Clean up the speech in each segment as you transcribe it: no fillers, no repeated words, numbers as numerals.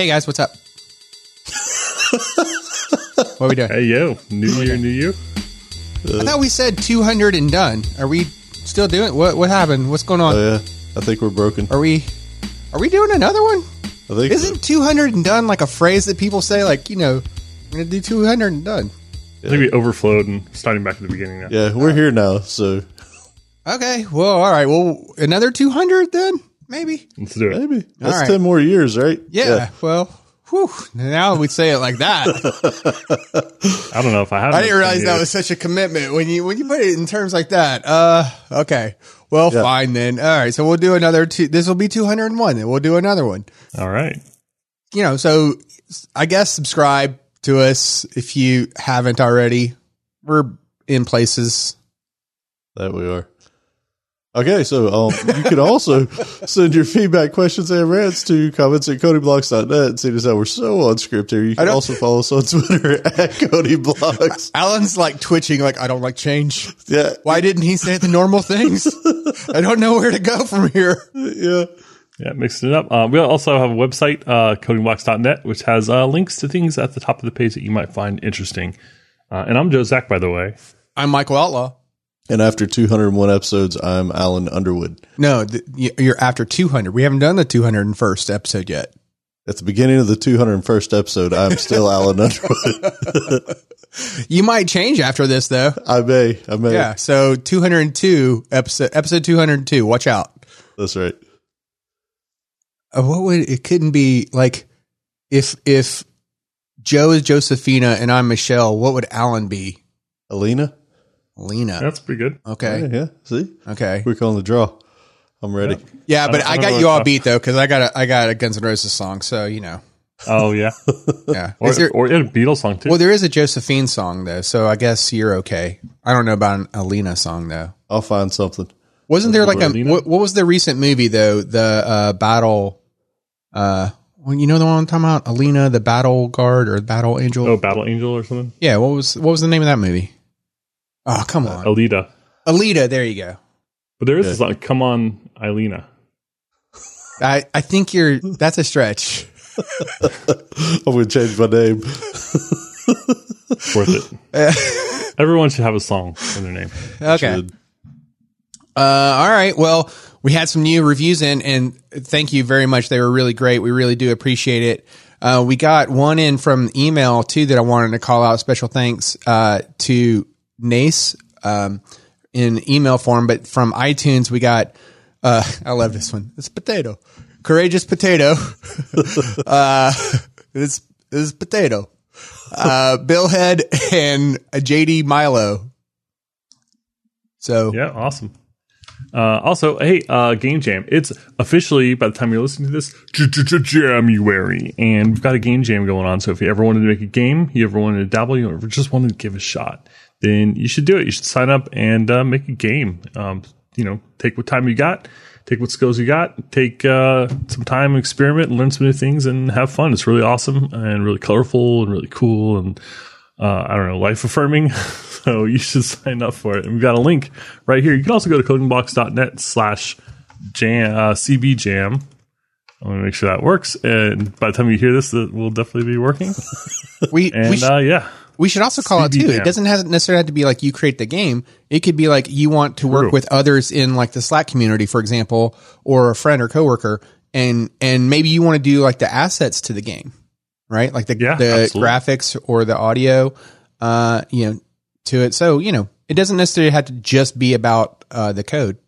Hey guys, what's up? What are we doing? Hey yo, new year. I thought we said 200 and done. Are we still doing it? What happened? What's going on? Oh, yeah, I think we're broken. Are we doing another one? I think isn't 200 and done like a phrase that people say? Like, you know, we're gonna do 200 and done. Yeah. I think we overflowed and starting back at the beginning now. Yeah, we're here now. So okay, well, all right, well, another 200 then. Maybe. Let's do it. Maybe. That's right. 10 more years, right? Yeah. Well, whew, now we say it like that. I don't know if I have. I didn't realize that was such a commitment when you put it in terms like that. Okay. Well, fine then. All right. So we'll do another two. This will be 201 and we'll do another one. All right. You know, so I guess subscribe to us if you haven't already. We're in places. That we are. Okay, so you can also send your feedback, questions, and rants to comments@codingblocks.net. Seeing as how we're so on script here, you can also follow us on Twitter @codingblocks. Alan's like twitching, like, I don't like change. Yeah. Why didn't he say the normal things? I don't know where to go from here. Yeah. Yeah, mixing it up. We also have a website, codingblocks.net, which has links to things at the top of the page that you might find interesting. And I'm Joe Zach, by the way. I'm Michael Outlaw. And after 201 episodes, I'm Alan Underwood. No, you're after 200. We haven't done the 201st episode yet. At the beginning of the 201st episode, I'm still Alan Underwood. You might change after this, though. I may. Yeah, so 202, episode 202. Watch out. That's right. It couldn't be, like, if Joe is Josephina and I'm Michelle, what would Alan be? Alina. That's pretty good. Okay. Yeah. See? Okay. Quick on the draw. I'm ready. Yeah, but I got you all beat, though, because I got a Guns N' Roses song, so, you know. Oh, yeah. Yeah. Or a Beatles song, too. Well, there is a Josephine song, though, so I guess you're okay. I don't know about an Alina song, though. I'll find something. Wasn't there, like, a... What was the recent movie, though? The Battle... Well, you know the one I'm talking about? Alina, the Battle Guard, or Battle Angel? Oh, Battle Angel or something? Yeah, what was the name of that movie? Oh, come on. Alita, there you go. But there is this like, come on, Alina. I think that's a stretch. I'm going to change my name. Worth it. Everyone should have a song in their name. Okay. All right. Well, we had some new reviews in, and thank you very much. They were really great. We really do appreciate it. We got one in from email, too, that I wanted to call out. Special thanks to Nace in email form, but from iTunes we got I love this one. It's potato. Courageous potato. It's potato. Billhead and JD Milo. So yeah, awesome. Also, hey, Game Jam. It's officially, by the time you're listening to this, January, and we've got a Game Jam going on. So if you ever wanted to make a game, you ever wanted to dabble, you ever just wanted to give a shot, then you should do it. You should sign up and make a game. You know, take what time you got, take what skills you got, take some time, experiment, learn some new things, and have fun. It's really awesome and really colorful and really cool and, I don't know, life-affirming. So you should sign up for it. And we've got a link right here. You can also go to codingblocks.net/CBJam. I want to make sure that works. And by the time you hear this, it will definitely be working. We should also call it, too. It doesn't necessarily have to be like you create the game. It could be like you want to work with others in like the Slack community, for example, or a friend or coworker, and maybe you want to do like the assets to the game, right? Like the graphics or the audio, you know, to it. So, you know, it doesn't necessarily have to just be about the code.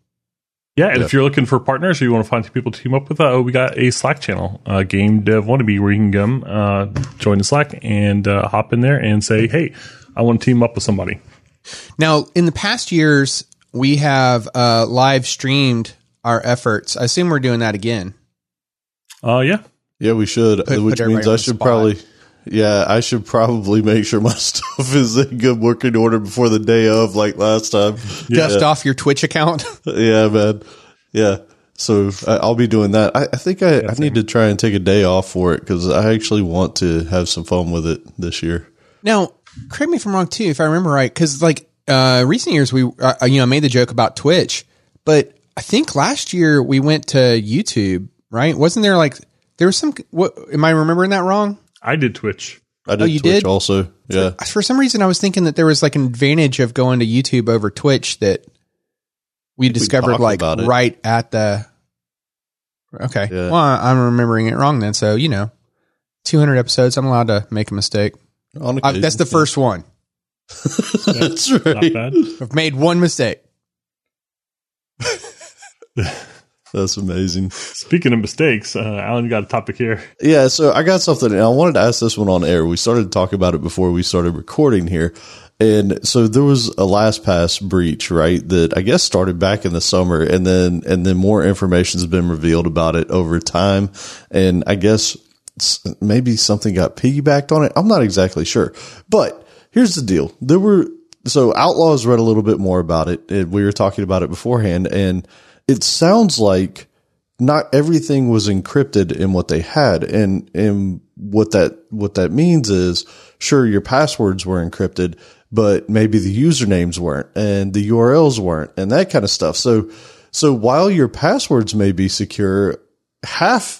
Yeah, and if you're looking for partners or you want to find people to team up with, we got a Slack channel, Game Dev Wannabe, where you can come join the Slack and hop in there and say, hey, I want to team up with somebody. Now, in the past years, we have live streamed our efforts. I assume we're doing that again. Yeah. Yeah, we should, which means I should probably... Yeah, I should probably make sure my stuff is in good working order before the day of, like last time. Yeah. Dust off your Twitch account. Yeah, man. Yeah. So I'll be doing that. I think I need to try and take a day off for it because I actually want to have some fun with it this year. Now, correct me if I'm wrong, too, if I remember right, because like recent years, we made the joke about Twitch, but I think last year we went to YouTube, right? Wasn't there like... There was some, what, am I remembering that wrong? I did Twitch. I did Twitch also. Yeah. For some reason, I was thinking that there was like an advantage of going to YouTube over Twitch that we discovered like right at the, okay. Yeah. Well, I'm remembering it wrong then. So, you know, 200 episodes, I'm allowed to make a mistake. On occasion, that's the first one. That's right. Not bad. I've made one mistake. That's amazing. Speaking of mistakes, Alan, you got a topic here. Yeah, so I got something, and I wanted to ask this one on air. We started to talk about it before we started recording here. And so there was a LastPass breach, right, that I guess started back in the summer, and then more information has been revealed about it over time. And I guess maybe something got piggybacked on it. I'm not exactly sure. But here's the deal. So Outlaws read a little bit more about it. And we were talking about it beforehand, and it sounds like not everything was encrypted in what they had. And what that means is, sure, your passwords were encrypted, but maybe the usernames weren't and the URLs weren't and that kind of stuff. So while your passwords may be secure, if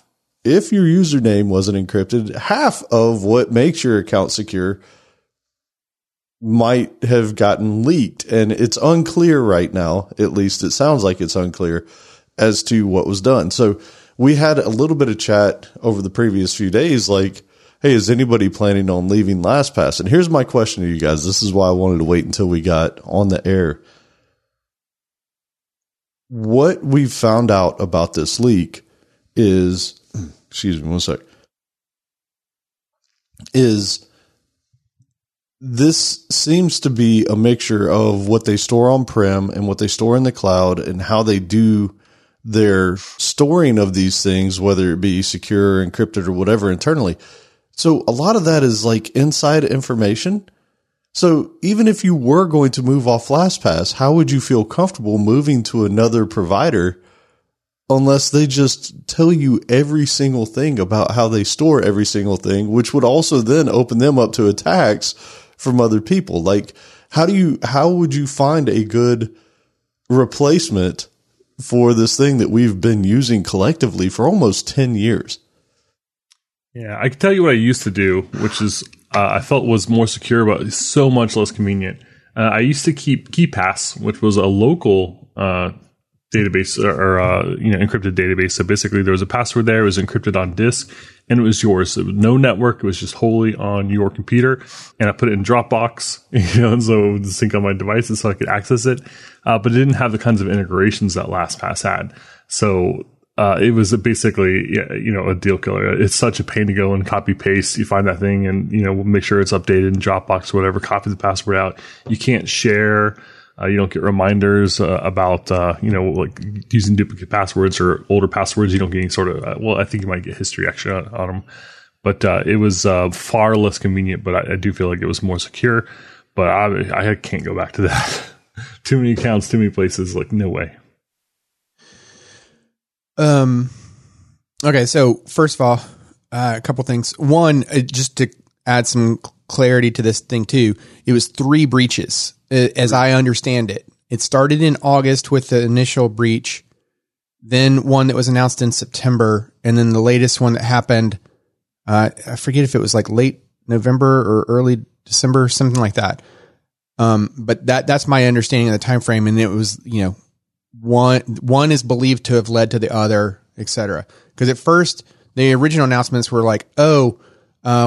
your username wasn't encrypted, half of what makes your account secure might have gotten leaked, and it's unclear right now. At least it sounds like it's unclear as to what was done. So we had a little bit of chat over the previous few days, like, hey, is anybody planning on leaving LastPass? And here's my question to you guys. This is why I wanted to wait until we got on the air. What we've found out about this leak is, excuse me, one sec, is this seems to be a mixture of what they store on-prem and what they store in the cloud and how they do their storing of these things, whether it be secure, encrypted, or whatever internally. So a lot of that is like inside information. So even if you were going to move off LastPass, how would you feel comfortable moving to another provider unless they just tell you every single thing about how they store every single thing, which would also then open them up to attacks from other people? Like, how would you find a good replacement for this thing that we've been using collectively for almost 10 years? Yeah, I can tell you what I used to do, which is I felt was more secure, but so much less convenient. I used to keep KeePass, which was a local database or encrypted database. So basically, there was a password there. It was encrypted on disk, and it was yours. It was no network. It was just wholly on your computer, and I put it in Dropbox, and so it would sync on my devices so I could access it. But it didn't have the kinds of integrations that LastPass had. So it was basically, a deal killer. It's such a pain to go and copy paste. You find that thing, and we'll make sure it's updated in Dropbox or whatever. Copy the password out. You can't share. You don't get reminders about, like using duplicate passwords or older passwords. You don't get any sort of, I think you might get history actually on them. But it was far less convenient, but I do feel like it was more secure. But I can't go back to that. Too many accounts, too many places, like no way. Okay, so first of all, a couple things. One, just to add some clarity to this thing too, it was 3 breaches. As I understand it, it started in August with the initial breach, then one that was announced in September, and then the latest one that happened, I forget if it was like late November or early December, something like that. But that's my understanding of the time frame, and it was, one is believed to have led to the other, etc. Because at first, the original announcements were like, oh,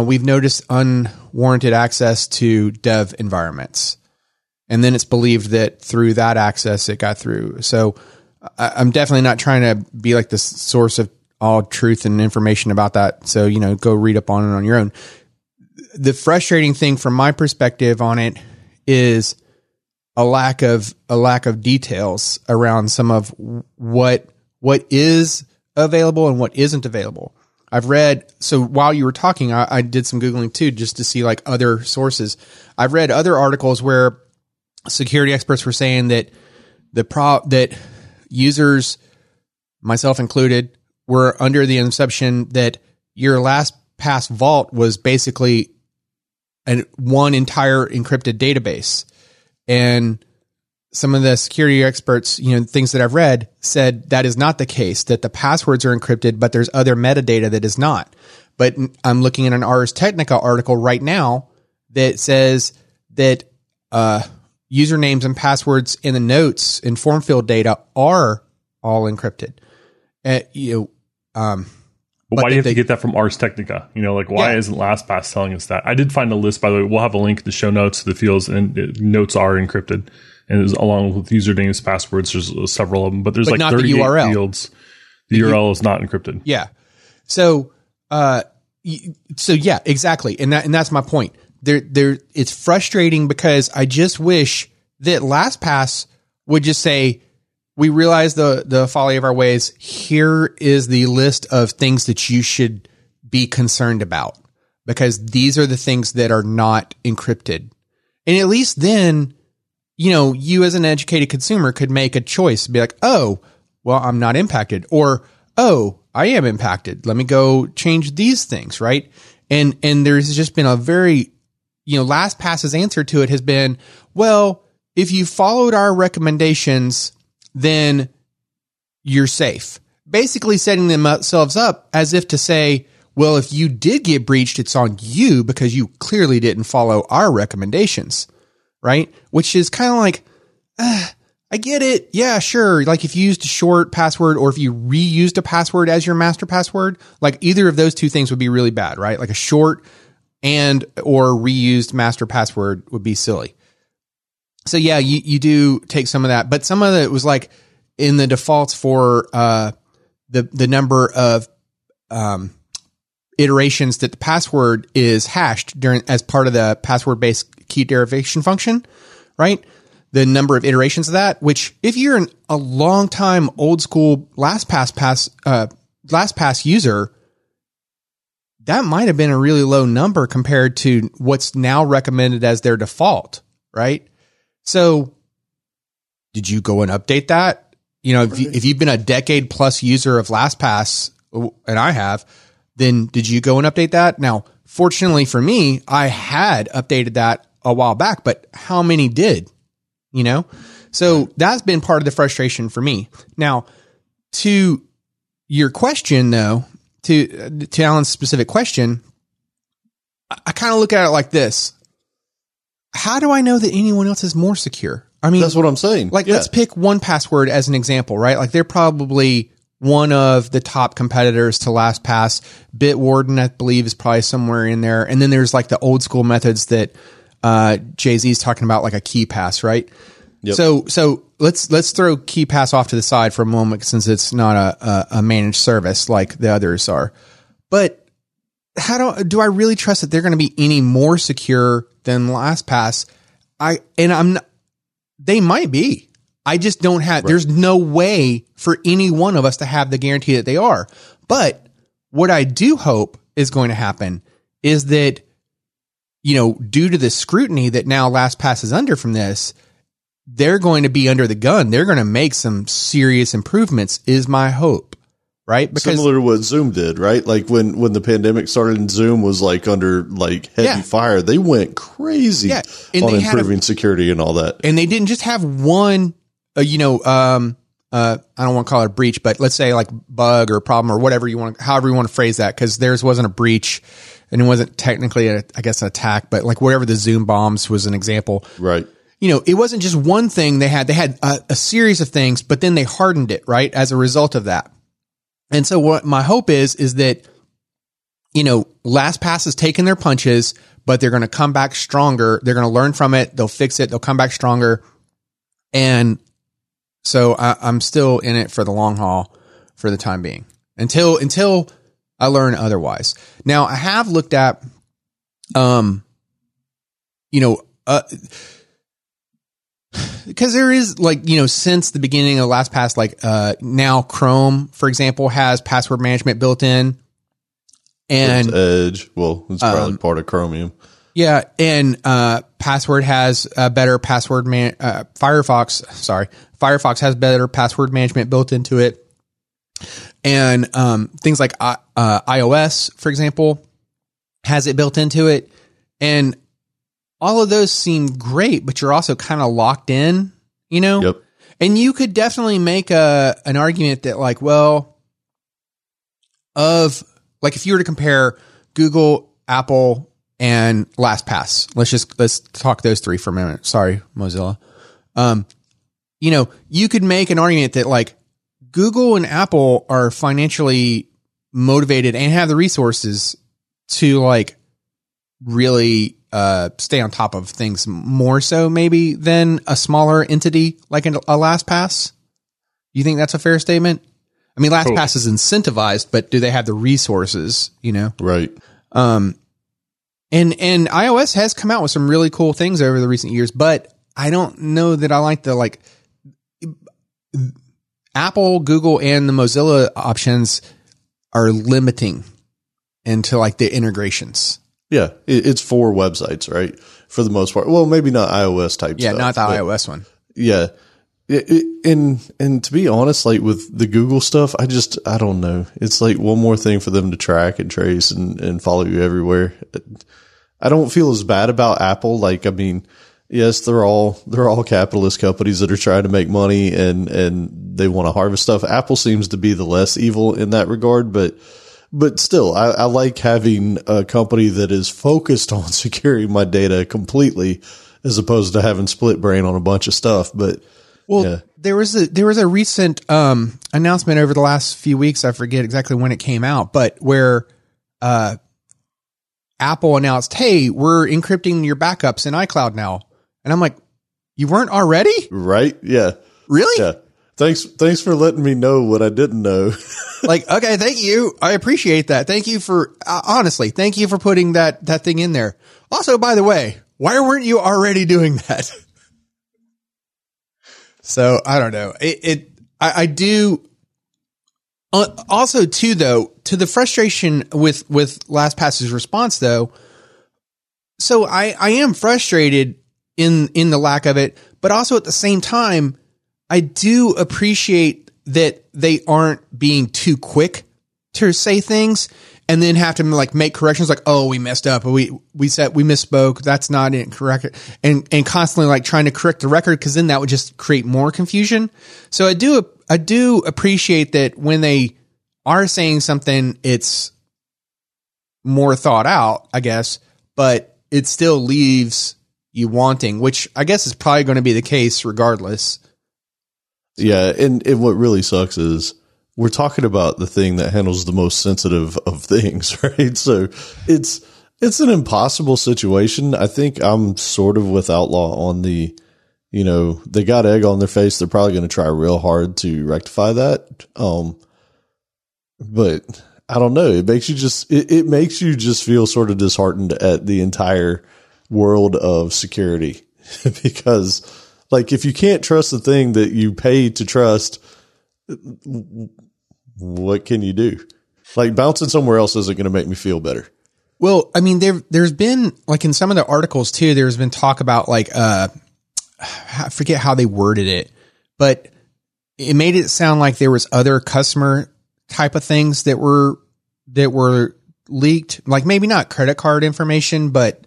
we've noticed unwarranted access to dev environments. And then it's believed that through that access, it got through. So I'm definitely not trying to be like the source of all truth and information about that. So, go read up on it on your own. The frustrating thing from my perspective on it is a lack of details around some of what is available and what isn't available. I've read, so while you were talking, I did some Googling too, just to see like other sources. I've read other articles where security experts were saying that that users, myself included, were under the assumption that your LastPass vault was basically one entire encrypted database, and some of the security experts, you know, things that I've read said that is not the case, that the passwords are encrypted, but there's other metadata that is not. But I'm looking at an Ars Technica article right now that says that usernames and passwords in the notes and form field data are all encrypted. But why do you have to get that from Ars Technica? You know, like, why isn't LastPass telling us that? I did find a list, by the way. We'll have a link in the show notes to the fields, and notes are encrypted. And it was, along with usernames, passwords, there's several of them. But there's like 38 fields. The URL is not encrypted. Yeah. So yeah, exactly. And that's my point. It's frustrating because I just wish that LastPass would just say, we realize the folly of our ways. Here is the list of things that you should be concerned about, because these are the things that are not encrypted. And at least then, you know, you as an educated consumer could make a choice, be like, oh, well, I'm not impacted, or, oh, I am impacted. Let me go change these things. Right. And there's just been a very, you know, LastPass's answer to it has been, well, if you followed our recommendations, then you're safe. Basically setting themselves up as if to say, well, if you did get breached, it's on you because you clearly didn't follow our recommendations. Right? Which is kind of like, I get it. Yeah, sure. Like if you used a short password or if you reused a password as your master password, like either of those two things would be really bad, right? Like a short and or reused master password would be silly. So yeah, you do take some of that, but some of it was like in the defaults for the number of iterations that the password is hashed during as part of the password-based key derivation function, right? The number of iterations of that, which if you're a long time old school LastPass user, that might have been a really low number compared to what's now recommended as their default, right? So did you go and update that? You know, if you've been a decade plus user of LastPass, and I have, then did you go and update that? Now, fortunately for me, I had updated that a while back, but how many did, you know? So that's been part of the frustration for me. Now, to your question though, to Alan's specific question, I kind of look at it like this. How do I know that anyone else is more secure? I mean, that's what I'm saying. Like, let's pick 1Password as an example, right? Like they're probably one of the top competitors to LastPass. Bitwarden, I believe, is probably somewhere in there. And then there's like the old school methods that Jay-Z is talking about, like a KeePass, right? Yep. So let's throw KeePass off to the side for a moment since it's not a managed service like the others are. But how do I really trust that they're going to be any more secure than LastPass? They might be. I just don't have, right. There's no way for any one of us to have the guarantee that they are. But what I do hope is going to happen is that, you know, due to the scrutiny that now LastPass is under from this, they're going to be under the gun. They're going to make some serious improvements is my hope. Right? Because, similar to what Zoom did, right? Like when the pandemic started and Zoom was like under like heavy fire, they went crazy on improving security and all that. And they didn't just have one, I don't want to call it a breach, but let's say like bug or problem or whatever you want, however you want to phrase that. Cause theirs wasn't a breach and it wasn't technically an attack, but like whatever the Zoom bombs was an example. Right. You know, it wasn't just one thing they had a series of things, but then they hardened it, right? As a result of that. And so what my hope is that, you know, LastPass has taken their punches, but they're going to come back stronger. They're going to learn from it. They'll fix it. They'll come back stronger. And so I'm still in it for the long haul for the time being until I learn otherwise. Now I have looked at, because there is like, you know, since the beginning of LastPass, like now Chrome, for example, has password management built in. And Edge. Well, it's probably part of Chromium. Yeah. And Password has a better password. Firefox has better password management built into it. And things like iOS, for example, has it built into it. And all of those seem great, but you're also kind of locked in you know? Yep. And you could definitely make an argument that like, well, of like if you were to compare Google, Apple, and LastPass, let's talk those three for a minute. Sorry, Mozilla. You know, you could make an argument that like Google and Apple are financially motivated and have the resources to like really stay on top of things more so maybe than a smaller entity like a LastPass. You think that's a fair statement? I mean, LastPass is incentivized, but do they have the resources, you know? Right. And iOS has come out with some really cool things over the recent years, but I don't know that I like the, like, Apple, Google, and the Mozilla options are limiting into like the integrations. Yeah. It's for websites, right? For the most part. Well, maybe not iOS type stuff. Yeah, not the iOS one. Yeah. And to be honest, like with the Google stuff, I don't know. It's like one more thing for them to track and trace and follow you everywhere. I don't feel as bad about Apple. Like, I mean, yes, they're all capitalist companies that are trying to make money and they want to harvest stuff. Apple seems to be the less evil in that regard, but still, I like having a company that is focused on securing my data completely as opposed to having split brain on a bunch of stuff. But well, yeah. There was a recent announcement over the last few weeks. I forget exactly when it came out, but where Apple announced, "Hey, we're encrypting your backups in iCloud now." And I'm like, "You weren't already?" Right? Yeah. Really? Yeah. Thanks for letting me know what I didn't know. Like, okay, thank you. I appreciate that. Thank you for honestly. Thank you for putting that thing in there. Also, by the way, why weren't you already doing that? So I don't know. I do. Also, too, though, to the frustration with LastPass's response, though. So I am frustrated in the lack of it, but also at the same time, I do appreciate that they aren't being too quick to say things and then have to like make corrections. Like, oh, we messed up. We said we misspoke. That's not incorrect. And constantly like trying to correct the record. Cause then that would just create more confusion. So I do appreciate that when they are saying something, it's more thought out, I guess, but it still leaves you wanting, which I guess is probably going to be the case regardless. Yeah. And what really sucks is, we're talking about the thing that handles the most sensitive of things, right? So it's an impossible situation. I think I'm sort of with Outlaw on the, you know, they got egg on their face. They're probably going to try real hard to rectify that. But I don't know. It makes you just, it makes you just feel sort of disheartened at the entire world of security because like, if you can't trust the thing that you pay to trust, what can you do? Like bouncing somewhere else isn't going to make me feel better. Well, I mean, there's been like in some of the articles too, there's been talk about like, I forget how they worded it, but it made it sound like there was other customer type of things that were leaked, like maybe not credit card information, but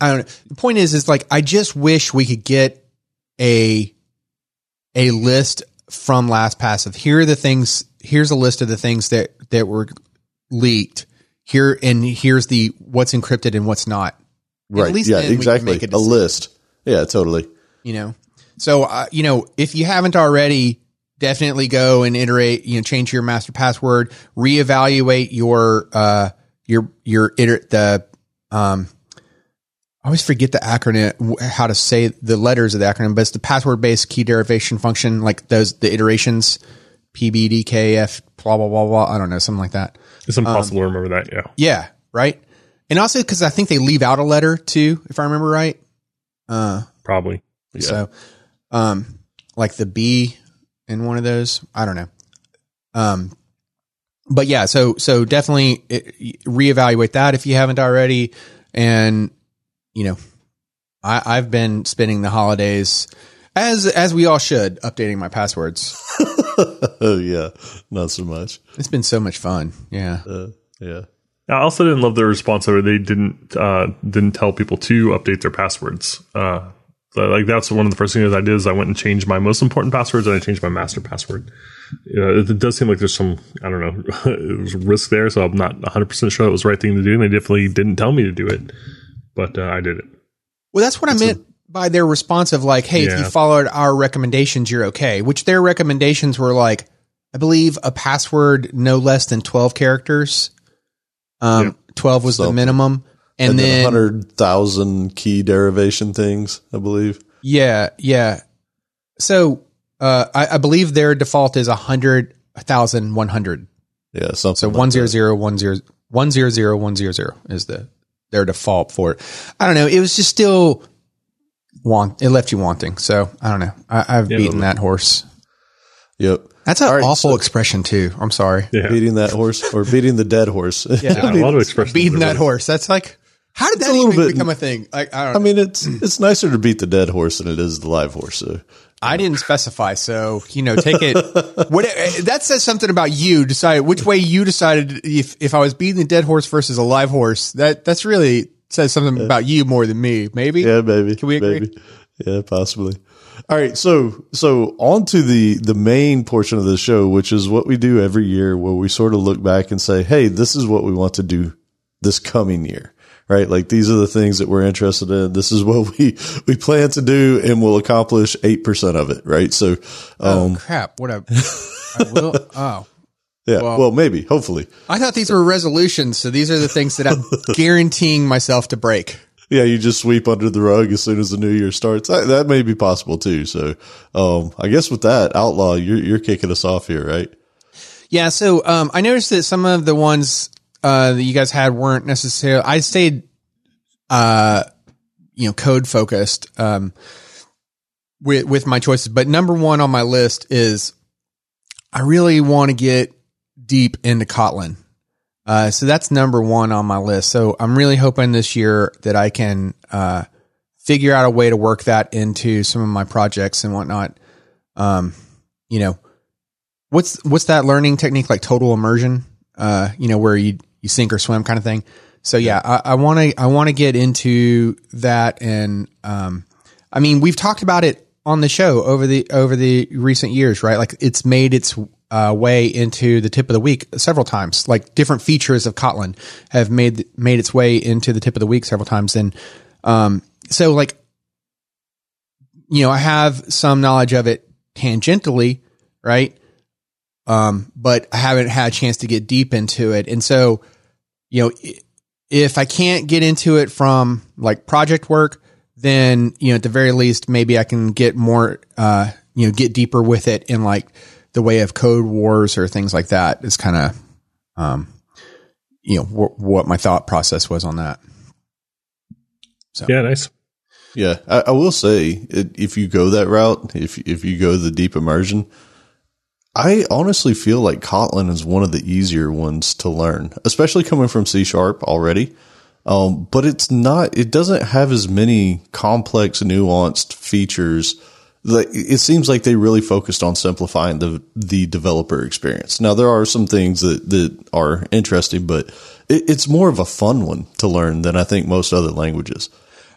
I don't know. The point is like, I just wish we could get a list from LastPass of here's a list of the things that were leaked here. And here's the what's encrypted and what's not. Right. At least yeah, exactly. We can make a list. Yeah, totally. You know, so, you know, if you haven't already, definitely go and iterate, you know, change your master password, reevaluate I always forget the acronym, how to say the letters of the acronym, but it's the password-based key derivation function, like the iterations, PBDKF, blah, blah, blah, blah. I don't know, something like that. It's impossible to remember that, yeah. Yeah, right? And also because I think they leave out a letter, too, if I remember right. Probably. Yeah. So, like the B in one of those, I don't know. But yeah, so definitely reevaluate that if you haven't already, and you know, I've been spending the holidays as we all should, updating my passwords. Oh yeah, not so much. It's been so much fun. Yeah, yeah. I also didn't love their response. They didn't tell people to update their passwords. Like that's one of the first things I did is I went and changed my most important passwords and I changed my master password. You know, it does seem like there's some, I don't know, risk there. So I'm not 100% sure that was the right thing to do. And they definitely didn't tell me to do it, but I did it. Well, that's what I meant by their response of like, hey, if you followed our recommendations, you're okay. Which their recommendations were like, I believe a password no less than 12 characters. 12 was the minimum. And then 100,000 key derivation things, I believe. Yeah, yeah. So I believe their default is 100,100. Yeah, something. So 100,100,100 is their default for it. I don't know. It was just still it left you wanting. So I don't know. I've beaten that horse. Yep. That's an awful expression too. I'm sorry. Yeah. Beating that horse or beating the dead horse. Yeah, I mean, a lot of expressions. Beating that horse. That's like. How did that even become a thing? I don't know. I mean, it's nicer to beat the dead horse than it is the live horse. So, I didn't specify, so take it. That says something about you. Decide which way you decided if I was beating the dead horse versus a live horse. That's really says something about you more than me. Maybe. Yeah, maybe. Can we agree? Maybe. Yeah, possibly. All right, so on to the main portion of the show, which is what we do every year, where we sort of look back and say, hey, this is what we want to do this coming year. Right? Like these are the things that we're interested in. This is what we plan to do and we'll accomplish 8% of it. Right. So, yeah. Well, maybe, hopefully. I thought these were resolutions. So these are the things that I'm guaranteeing myself to break. Yeah. You just sweep under the rug as soon as the new year starts. That may be possible too. So, I guess with that, Outlaw, you're kicking us off here, right? Yeah. So, I noticed that some of the ones, that you guys had weren't necessarily, I stayed, code focused, with my choices, but number one on my list is I really want to get deep into Kotlin. So that's number one on my list. So I'm really hoping this year that I can, figure out a way to work that into some of my projects and whatnot. What's that learning technique? Like total immersion, where you sink or swim kind of thing. So yeah, I want to get into that. And, I mean, we've talked about it on the show over the recent years, right? Like it's made its way into the tip of the week several times, like different features of Kotlin have made its way into the tip of the week several times. And, so like, I have some knowledge of it tangentially, right? But I haven't had a chance to get deep into it. And so, if I can't get into it from like project work, then, at the very least, maybe I can get more, get deeper with it in like the way of code wars or things like that is kind of, what my thought process was on that. So. Yeah. Nice. Yeah. I will say if you go that route, if you go the deep immersion, I honestly feel like Kotlin is one of the easier ones to learn, especially coming from C Sharp already. But it doesn't have as many complex, nuanced features. It seems like they really focused on simplifying the developer experience. Now, there are some things that are interesting, but it's more of a fun one to learn than I think most other languages.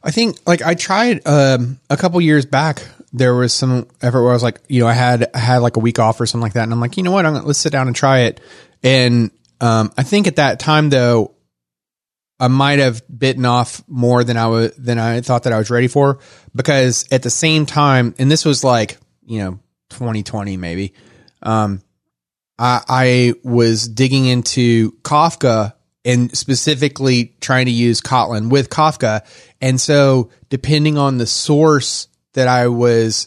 I think like I tried a couple years back. There was some effort where I was like, I had like a week off or something like that. And I'm like, you know what? Let's sit down and try it. And, I think at that time though, I might have bitten off more than I thought that I was ready for, because at the same time, and this was like, 2020 maybe, I was digging into Kafka and specifically trying to use Kotlin with Kafka. And so depending on the source that I was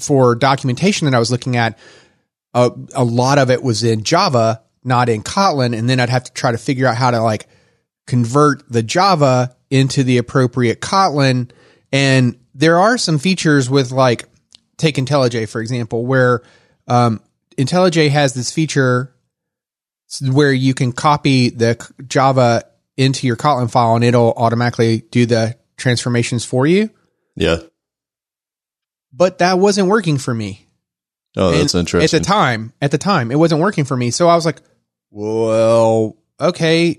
for documentation that I was looking at, a lot of it was in Java, not in Kotlin. And then I'd have to try to figure out how to like convert the Java into the appropriate Kotlin. And there are some features with like, take IntelliJ, for example, where, IntelliJ has this feature where you can copy the Java into your Kotlin file and it'll automatically do the transformations for you. Yeah. But that wasn't working for me. Oh, that's interesting. At the time, it wasn't working for me. So I was like, well, okay.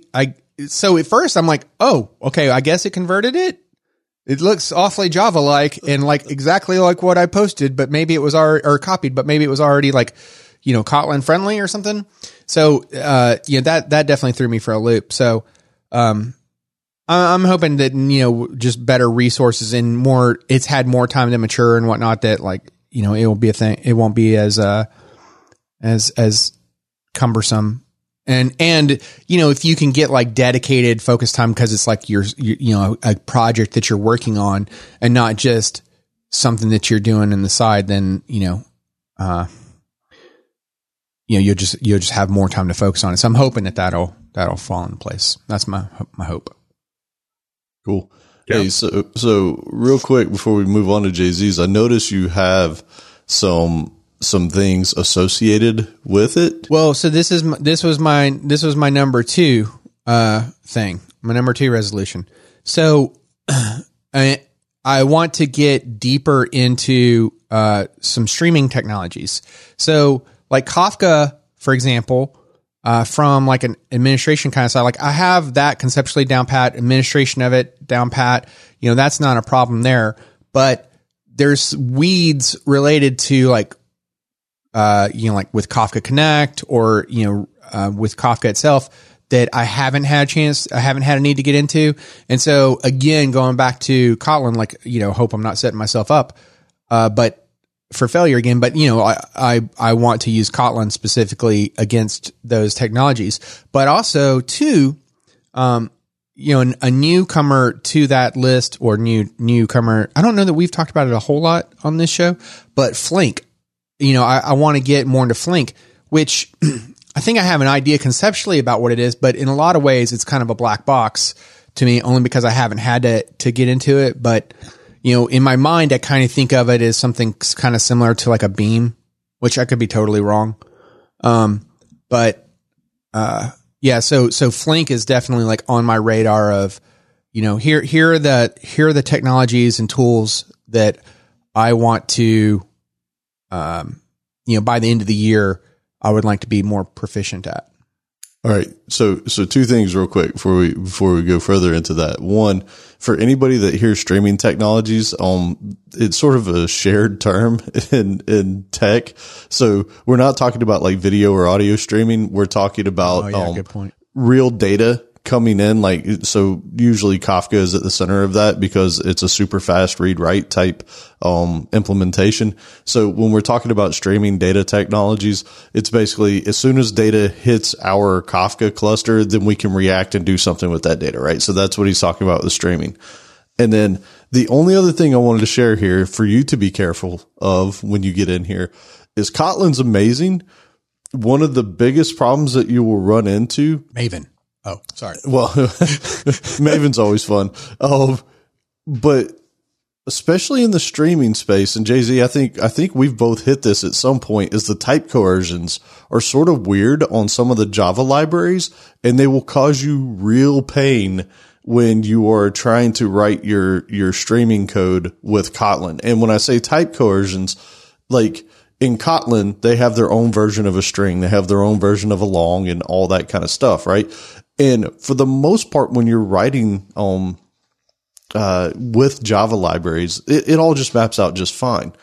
So at first I'm like, oh, okay, I guess it converted it. It looks awfully Java-like and like exactly like what I posted, but maybe it was already, or copied, but maybe it was already like, you know, Kotlin friendly or something. So, yeah, that definitely threw me for a loop. So, I'm hoping that, you know, just better resources and more, it's had more time to mature and whatnot, that like, you know, it will be a thing. It won't be as cumbersome. And, you know, if you can get like dedicated focus time, cause it's like you know, a project that you're working on and not just something that you're doing in the side, then, you know, you'll just have more time to focus on it. So I'm hoping that'll fall into place. That's my hope. Cool. Yeah. Hey, so real quick before we move on to Jay-Z's, I noticed you have some things associated with it. Well, so this was my number two, thing, my number two resolution. So I want to get deeper into, some streaming technologies. So like Kafka, for example, from like an administration kind of side, like I have that conceptually down pat, administration of it down pat, you know, that's not a problem there, but there's weeds related to like, you know, like with Kafka Connect or, you know, with Kafka itself that I haven't had a need to get into. And so again, going back to Kotlin, like, you know, hope I'm not setting myself up, but for failure again, but you know, I want to use Kotlin specifically against those technologies, but also too, you know, a newcomer to that list or newcomer. I don't know that we've talked about it a whole lot on this show, but Flink, you know, I want to get more into Flink, which I think I have an idea conceptually about what it is, but in a lot of ways it's kind of a black box to me only because I haven't had to get into it. But, you know, in my mind, I kind of think of it as something kind of similar to like a Beam, which I could be totally wrong. Yeah, so Flink is definitely like on my radar of, you know, here are the technologies and tools that I want to, you know, by the end of the year, I would like to be more proficient at. All right. So two things real quick before we go further into that. One, for anybody that hears streaming technologies, it's sort of a shared term in tech. So we're not talking about like video or audio streaming. We're talking about good point. Real data coming in. Like, so usually Kafka is at the center of that because it's a super fast read write type, implementation. So when we're talking about streaming data technologies, it's basically as soon as data hits our Kafka cluster, then we can react and do something with that data, right? So that's what he's talking about with streaming. And then the only other thing I wanted to share here for you to be careful of when you get in here is Kotlin's amazing. One of the biggest problems that you will run into. Maven. Oh, sorry. Well, Maven's always fun. But especially in the streaming space, and Jay-Z, I think we've both hit this at some point, is the type coercions are sort of weird on some of the Java libraries, and they will cause you real pain when you are trying to write your streaming code with Kotlin. And when I say type coercions, like in Kotlin, they have their own version of a string. They have their own version of a long and all that kind of stuff, right? And for the most part, when you're writing with Java libraries, it all just maps out just fine.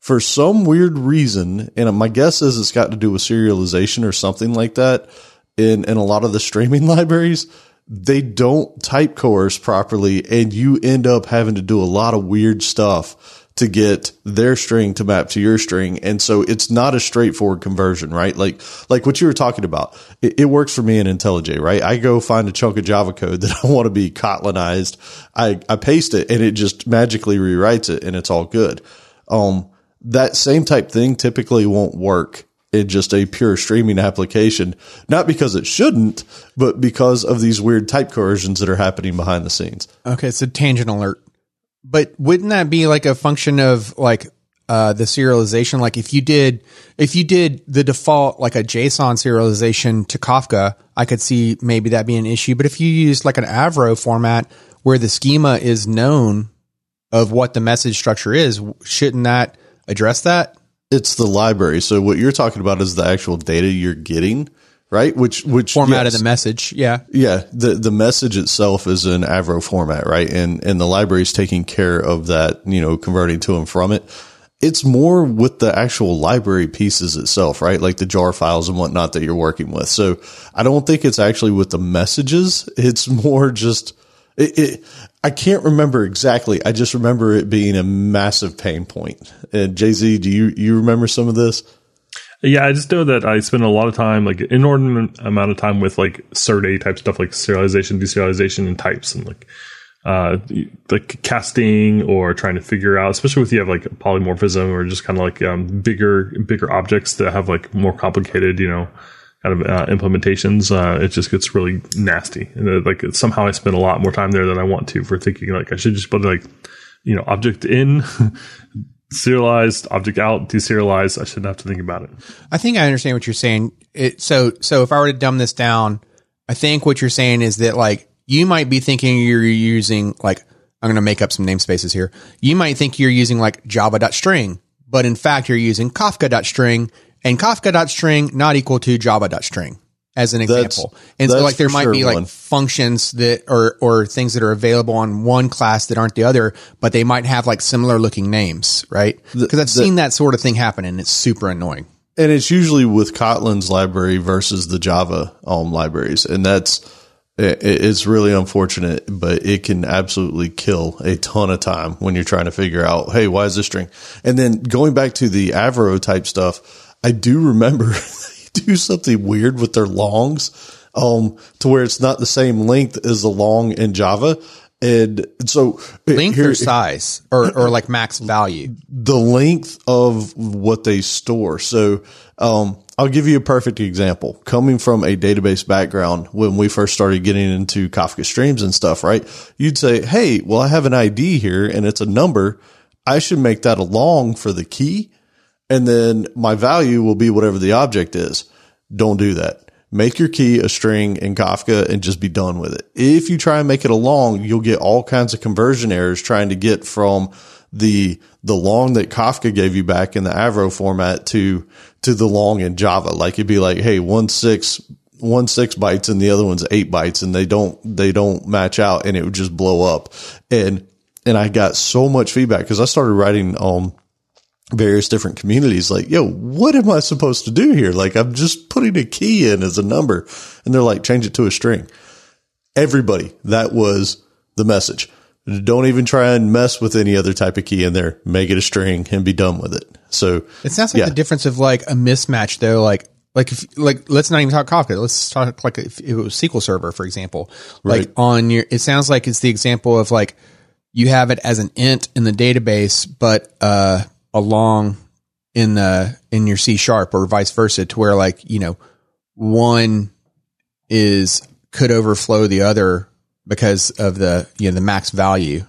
For some weird reason, and my guess is it's got to do with serialization or something like that, in a lot of the streaming libraries, they don't type coerce properly, and you end up having to do a lot of weird stuff to get their string to map to your string. And so it's not a straightforward conversion, right? Like what you were talking about, it works for me in IntelliJ, right? I go find a chunk of Java code that I want to be Kotlinized. I paste it and it just magically rewrites it and it's all good. That same type thing typically won't work in just a pure streaming application, not because it shouldn't, but because of these weird type coercions that are happening behind the scenes. Okay. It's a tangent alert. But wouldn't that be like a function of like the serialization? Like if you did the default, like a JSON serialization to Kafka, I could see maybe that being an issue. But if you use like an Avro format where the schema is known of what the message structure is, shouldn't that address that? It's the library. So what you're talking about is the actual data you're getting right? Which formatted the message. Yeah. Yeah. The message itself is in Avro format, right? And the library is taking care of that, you know, converting to and from it. It's more with the actual library pieces itself, right? Like the jar files and whatnot that you're working with. So I don't think it's actually with the messages. It's more just, I can't remember exactly. I just remember it being a massive pain point. And Jay-Z, do you remember some of this? Yeah, I just know that I spend a lot of time, like an inordinate amount of time with like Cert A type stuff, like serialization, deserialization, and types, and like casting or trying to figure out, especially if you have like polymorphism or just kind of like bigger objects that have like more complicated, you know, kind of implementations. It just gets really nasty. And like somehow I spend a lot more time there than I want to for thinking like I should just put like, you know, object in. Serialized, object out, deserialized. I shouldn't have to think about it. I think I understand what you're saying. So if I were to dumb this down, I think what you're saying is that like you might be thinking you're using like, I'm going to make up some namespaces here. You might think you're using like java.string, but in fact you're using kafka.string and kafka.string not equal to java.string as an example. And so like there might be like functions that or things that are available on one class that aren't the other, but they might have like similar looking names, right? Because I've seen that sort of thing happen and it's super annoying. And it's usually with Kotlin's library versus the Java libraries. And it's really unfortunate, but it can absolutely kill a ton of time when you're trying to figure out, hey, why is this string? And then going back to the Avro type stuff, I do remember do something weird with their longs to where it's not the same length as the long in Java. And so length or size or like max value, the length of what they store. So I'll give you a perfect example coming from a database background. When we first started getting into Kafka streams and stuff, right? You'd say, hey, well, I have an ID here and it's a number. I should make that a long for the key. And then my value will be whatever the object is. Don't do that. Make your key a string in Kafka and just be done with it. If you try and make it a long, you'll get all kinds of conversion errors trying to get from the long that Kafka gave you back in the Avro format to the long in Java. Like it'd be like, hey, 1 6 bytes and the other one's 8 bytes and they don't match out and it would just blow up. And I got so much feedback because I started writing various different communities like, yo, what am I supposed to do here? Like, I'm just putting a key in as a number. And they're like, change it to a string. Everybody, that was the message. Don't even try and mess with any other type of key in there. Make it a string and be done with it. So it sounds like the difference of like a mismatch though. Like, let's not even talk Kafka. Let's talk like if it was SQL Server, for example, like right. On your, it sounds like it's the example of like, you have it as an int in the database, but, along in your C Sharp or vice versa to where like, you know, one is could overflow the other because of the, you know, the max value.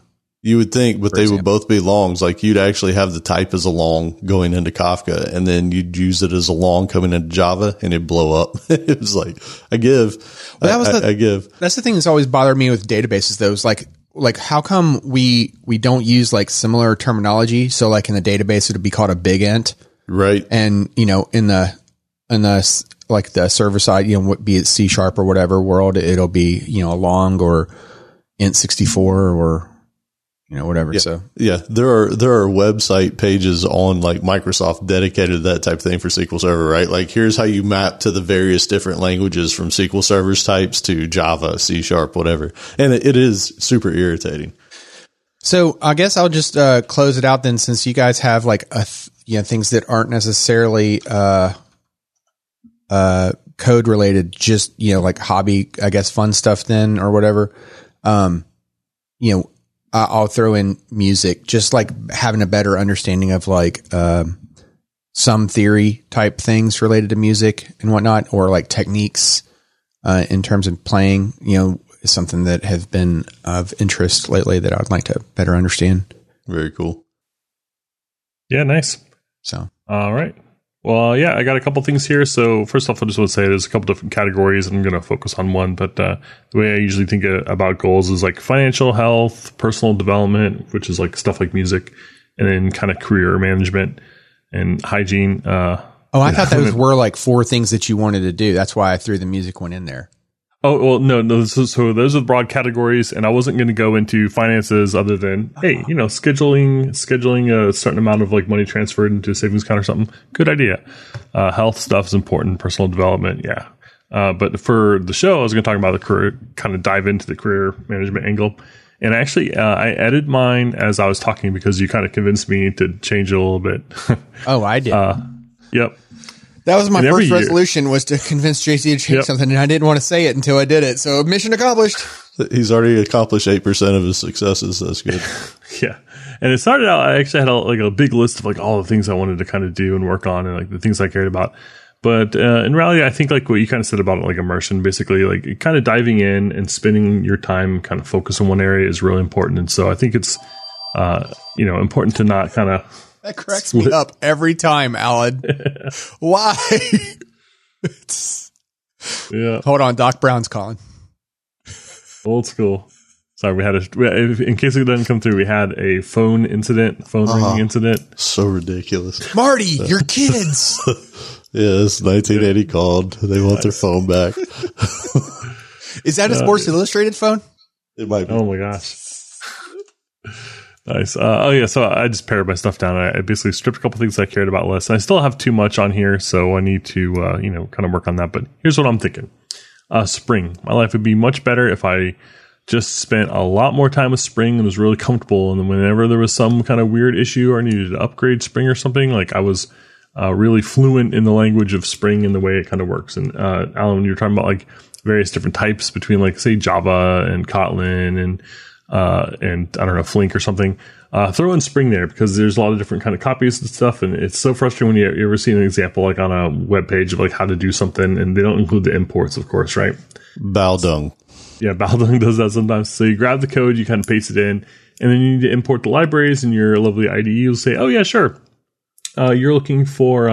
You would think, but they would both be longs. Like you'd actually have the type as a long going into Kafka and then you'd use it as a long coming into Java and it'd blow up. It was like, I give. That's the thing that's always bothered me with databases though. It's like how come we don't use like similar terminology? So like in the database, it would be called a big int. Right. And you know, in the like the server side, you know, be it C Sharp or whatever world, it'll be, you know, a long or int64 or, you know, whatever. Yeah. So yeah, there are website pages on like Microsoft dedicated to that type of thing for SQL Server, right? Like here's how you map to the various different languages from SQL Server's types to Java, C Sharp, whatever. And it is super irritating. So I guess I'll just close it out then, since you guys have like things that aren't necessarily code related, just, you know, like hobby, I guess, fun stuff then or whatever. You know, I'll throw in music, just like having a better understanding of like some theory type things related to music and whatnot, or like techniques in terms of playing, you know, is something that has been of interest lately that I'd like to better understand. Very cool. Yeah, nice. So, all right. Well, yeah, I got a couple things here. So first off, I just want to say there's a couple different categories. I'm going to focus on one, but the way I usually think about goals is like financial health, personal development, which is like stuff like music, and then kind of career management and hygiene. Oh, I thought those were like four things that you wanted to do. That's why I threw the music one in there. Oh, well, no. So those are the broad categories, and I wasn't going to go into finances other than, hey, you know, scheduling a certain amount of like money transferred into a savings account or something. Good idea. Health stuff is important. Personal development. Yeah. But for the show, I was going to talk about the career, kind of dive into the career management angle. And actually, I added mine as I was talking because you kind of convinced me to change it a little bit. Oh, I did. Yep. That was my first resolution was to convince JC to change something, and I didn't want to say it until I did it. So mission accomplished. He's already accomplished 8% of his successes. That's good. Yeah. And it started out, I actually had a big list of like all the things I wanted to kind of do and work on and like the things I cared about. But in reality, I think like what you kind of said about like immersion, basically like kind of diving in and spending your time kind of focused on one area is really important. And so I think it's, important to not kind of. That corrects me up every time, Alan. Why? Yeah. Hold on, Doc Brown's calling. Old school. Sorry, in case it doesn't come through, we had a phone ringing incident. So ridiculous. Marty, your kids. Yes, 1980 called. They want their phone back. Is that a Sports Illustrated phone? It might be. Oh, my gosh. Nice. So I just pared my stuff down. I basically stripped a couple things I cared about less. I still have too much on here, so I need to, kind of work on that. But here's what I'm thinking. Spring. My life would be much better if I just spent a lot more time with Spring and was really comfortable. And then whenever there was some kind of weird issue or I needed to upgrade Spring or something, like I was really fluent in the language of Spring and the way it kind of works. And Alan, you were talking about like various different types between like, say, Java and Kotlin and I don't know, Flink or something, throw in Spring there because there's a lot of different kind of copies and stuff. And it's so frustrating when you ever see an example, like on a web page of like how to do something and they don't include the imports, of course, right? Baldung. Yeah. Baldung does that sometimes. So you grab the code, you kind of paste it in, and then you need to import the libraries and your lovely IDE will say, oh yeah, sure. You're looking for,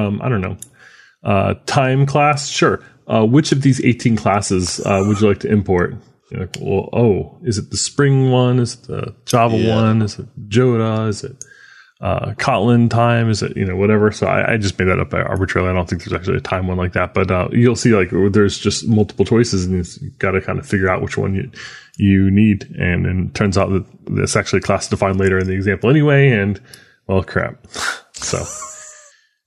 time class. Sure. Which of these 18 classes, would you like to import? You're like, well, is it the Spring one? Is it the Java one? Is it Joda? Is it Kotlin time? Is it, whatever? So I just made that up arbitrarily. I don't think there's actually a time one like that. But you'll see, like, there's just multiple choices, and you've got to kind of figure out which one you need. And then it turns out that it's actually class defined later in the example anyway. And, well, crap. So,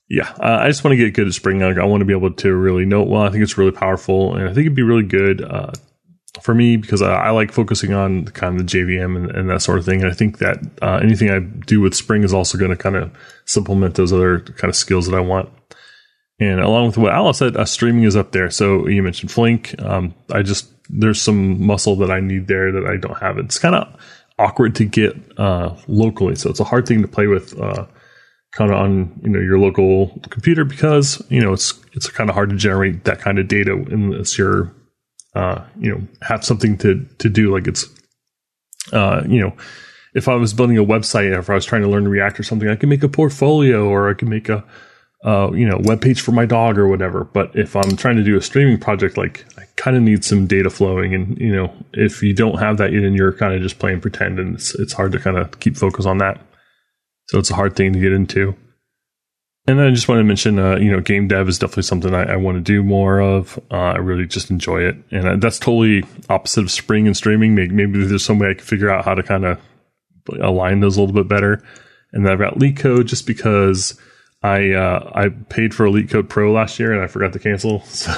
yeah, I just want to get good at Spring. I want to be able to really know it well. I think it's really powerful, and I think it'd be really good for me, because I like focusing on kind of the JVM and that sort of thing. And I think that anything I do with Spring is also going to kind of supplement those other kind of skills that I want. And along with what Alice said, streaming is up there. So you mentioned Flink. There's some muscle that I need there that I don't have. It's kind of awkward to get locally. So it's a hard thing to play with kind of on, your local computer because, it's kind of hard to generate that kind of data unless you're, have something to do. Like it's, if I was building a website, if I was trying to learn React or something, I can make a portfolio or I can make a, web page for my dog or whatever. But if I'm trying to do a streaming project, like I kind of need some data flowing, and if you don't have that, then you're kind of just playing pretend, and it's hard to kind of keep focus on that. So it's a hard thing to get into. And then I just want to mention, game dev is definitely something I want to do more of. I really just enjoy it. And that's totally opposite of Spring and streaming. Maybe there's some way I can figure out how to kind of align those a little bit better. And then I've got LeetCode just because I paid for LeetCode Pro last year and I forgot to cancel. So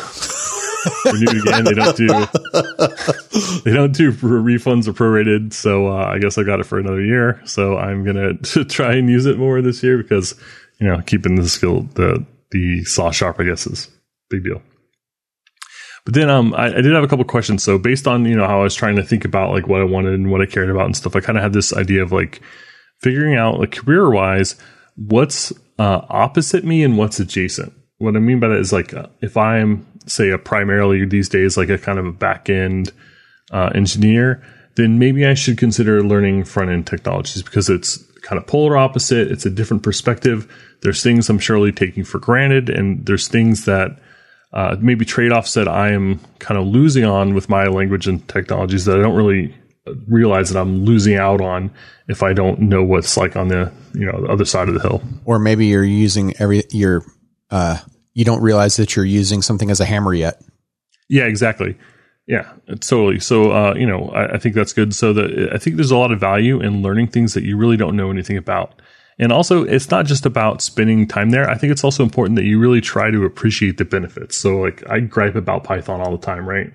renewed again. They don't do refunds or prorated. So I guess I got it for another year. So I'm going to try and use it more this year because... keeping the skill, the saw sharp, I guess, is a big deal. But then I did have a couple questions. So based on, how I was trying to think about like what I wanted and what I cared about and stuff, I kind of had this idea of like figuring out like career wise, what's opposite me and what's adjacent. What I mean by that is like if I'm, say, a primarily these days, like a kind of a back end engineer, then maybe I should consider learning front end technologies because it's kind of polar opposite. It's a different perspective. There's things I'm surely taking for granted. And there's things that maybe trade-offs that I am kind of losing on with my language and technologies that I don't really realize that I'm losing out on if I don't know what's like on the, the other side of the hill. Or maybe you're using your you don't realize that you're using something as a hammer yet. Yeah, exactly. Yeah, totally. So, I think that's good. So I think there's a lot of value in learning things that you really don't know anything about. And also, it's not just about spending time there. I think it's also important that you really try to appreciate the benefits. So, like, I gripe about Python all the time, right?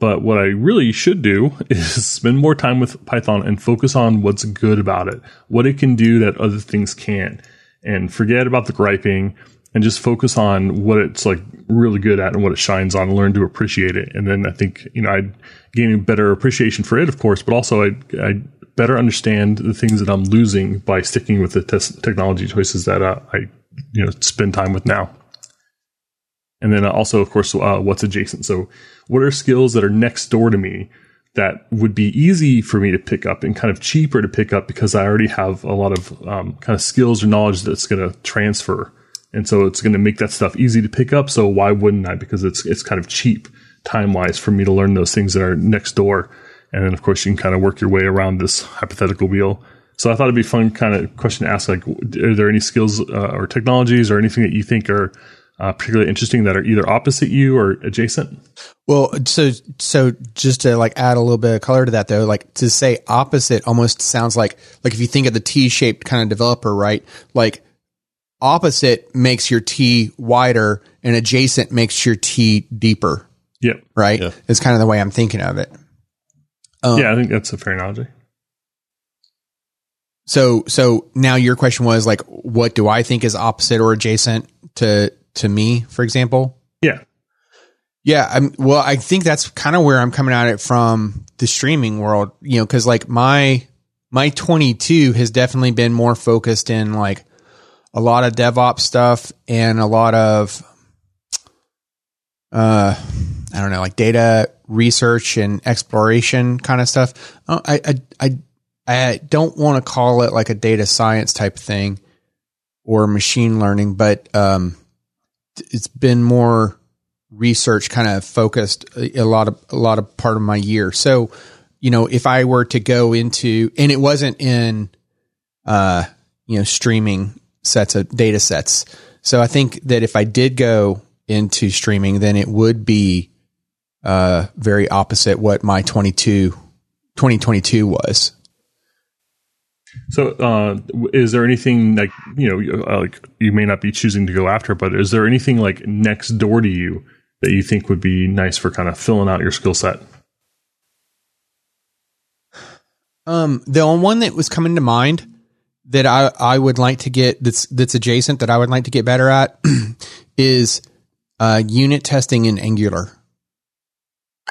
But what I really should do is spend more time with Python and focus on what's good about it, what it can do that other things can't, and forget about the griping and just focus on what it's like really good at and what it shines on and learn to appreciate it. And then I think, I'd gain a better appreciation for it, of course, but also I better understand the things that I'm losing by sticking with the technology choices that I spend time with now. And then also, of course, what's adjacent. So what are skills that are next door to me that would be easy for me to pick up and kind of cheaper to pick up because I already have a lot of kind of skills or knowledge that's going to transfer. And so it's going to make that stuff easy to pick up. So why wouldn't I? Because it's kind of cheap time-wise for me to learn those things that are next door. And then, of course, you can kind of work your way around this hypothetical wheel. So I thought it'd be a fun kind of question to ask, like, are there any skills or technologies or anything that you think are particularly interesting that are either opposite you or adjacent? Well, so just to like add a little bit of color to that, though, like to say opposite almost sounds like if you think of the T-shaped kind of developer, right? Like opposite makes your T wider and adjacent makes your T deeper. Yep. Right? Yeah. It's kind of the way I'm thinking of it. Yeah, I think that's a fair analogy. So now your question was like, what do I think is opposite or adjacent to me, for example? Yeah. Yeah. I think that's kind of where I'm coming at it from the streaming world, cause like my 22 has definitely been more focused in like a lot of DevOps stuff and a lot of, I don't know, like data research and exploration kind of stuff. I don't want to call it like a data science type thing or machine learning, but it's been more research kind of focused a lot of part of my year. So, if I were to go into, and it wasn't in, streaming sets of data sets. So I think that if I did go into streaming, then it would be very opposite what my 2022 was. So, is there anything like, like you may not be choosing to go after, but is there anything like next door to you that you think would be nice for kind of filling out your skill set? The one that was coming to mind that I would like to get that's adjacent that I would like to get better at is unit testing in Angular.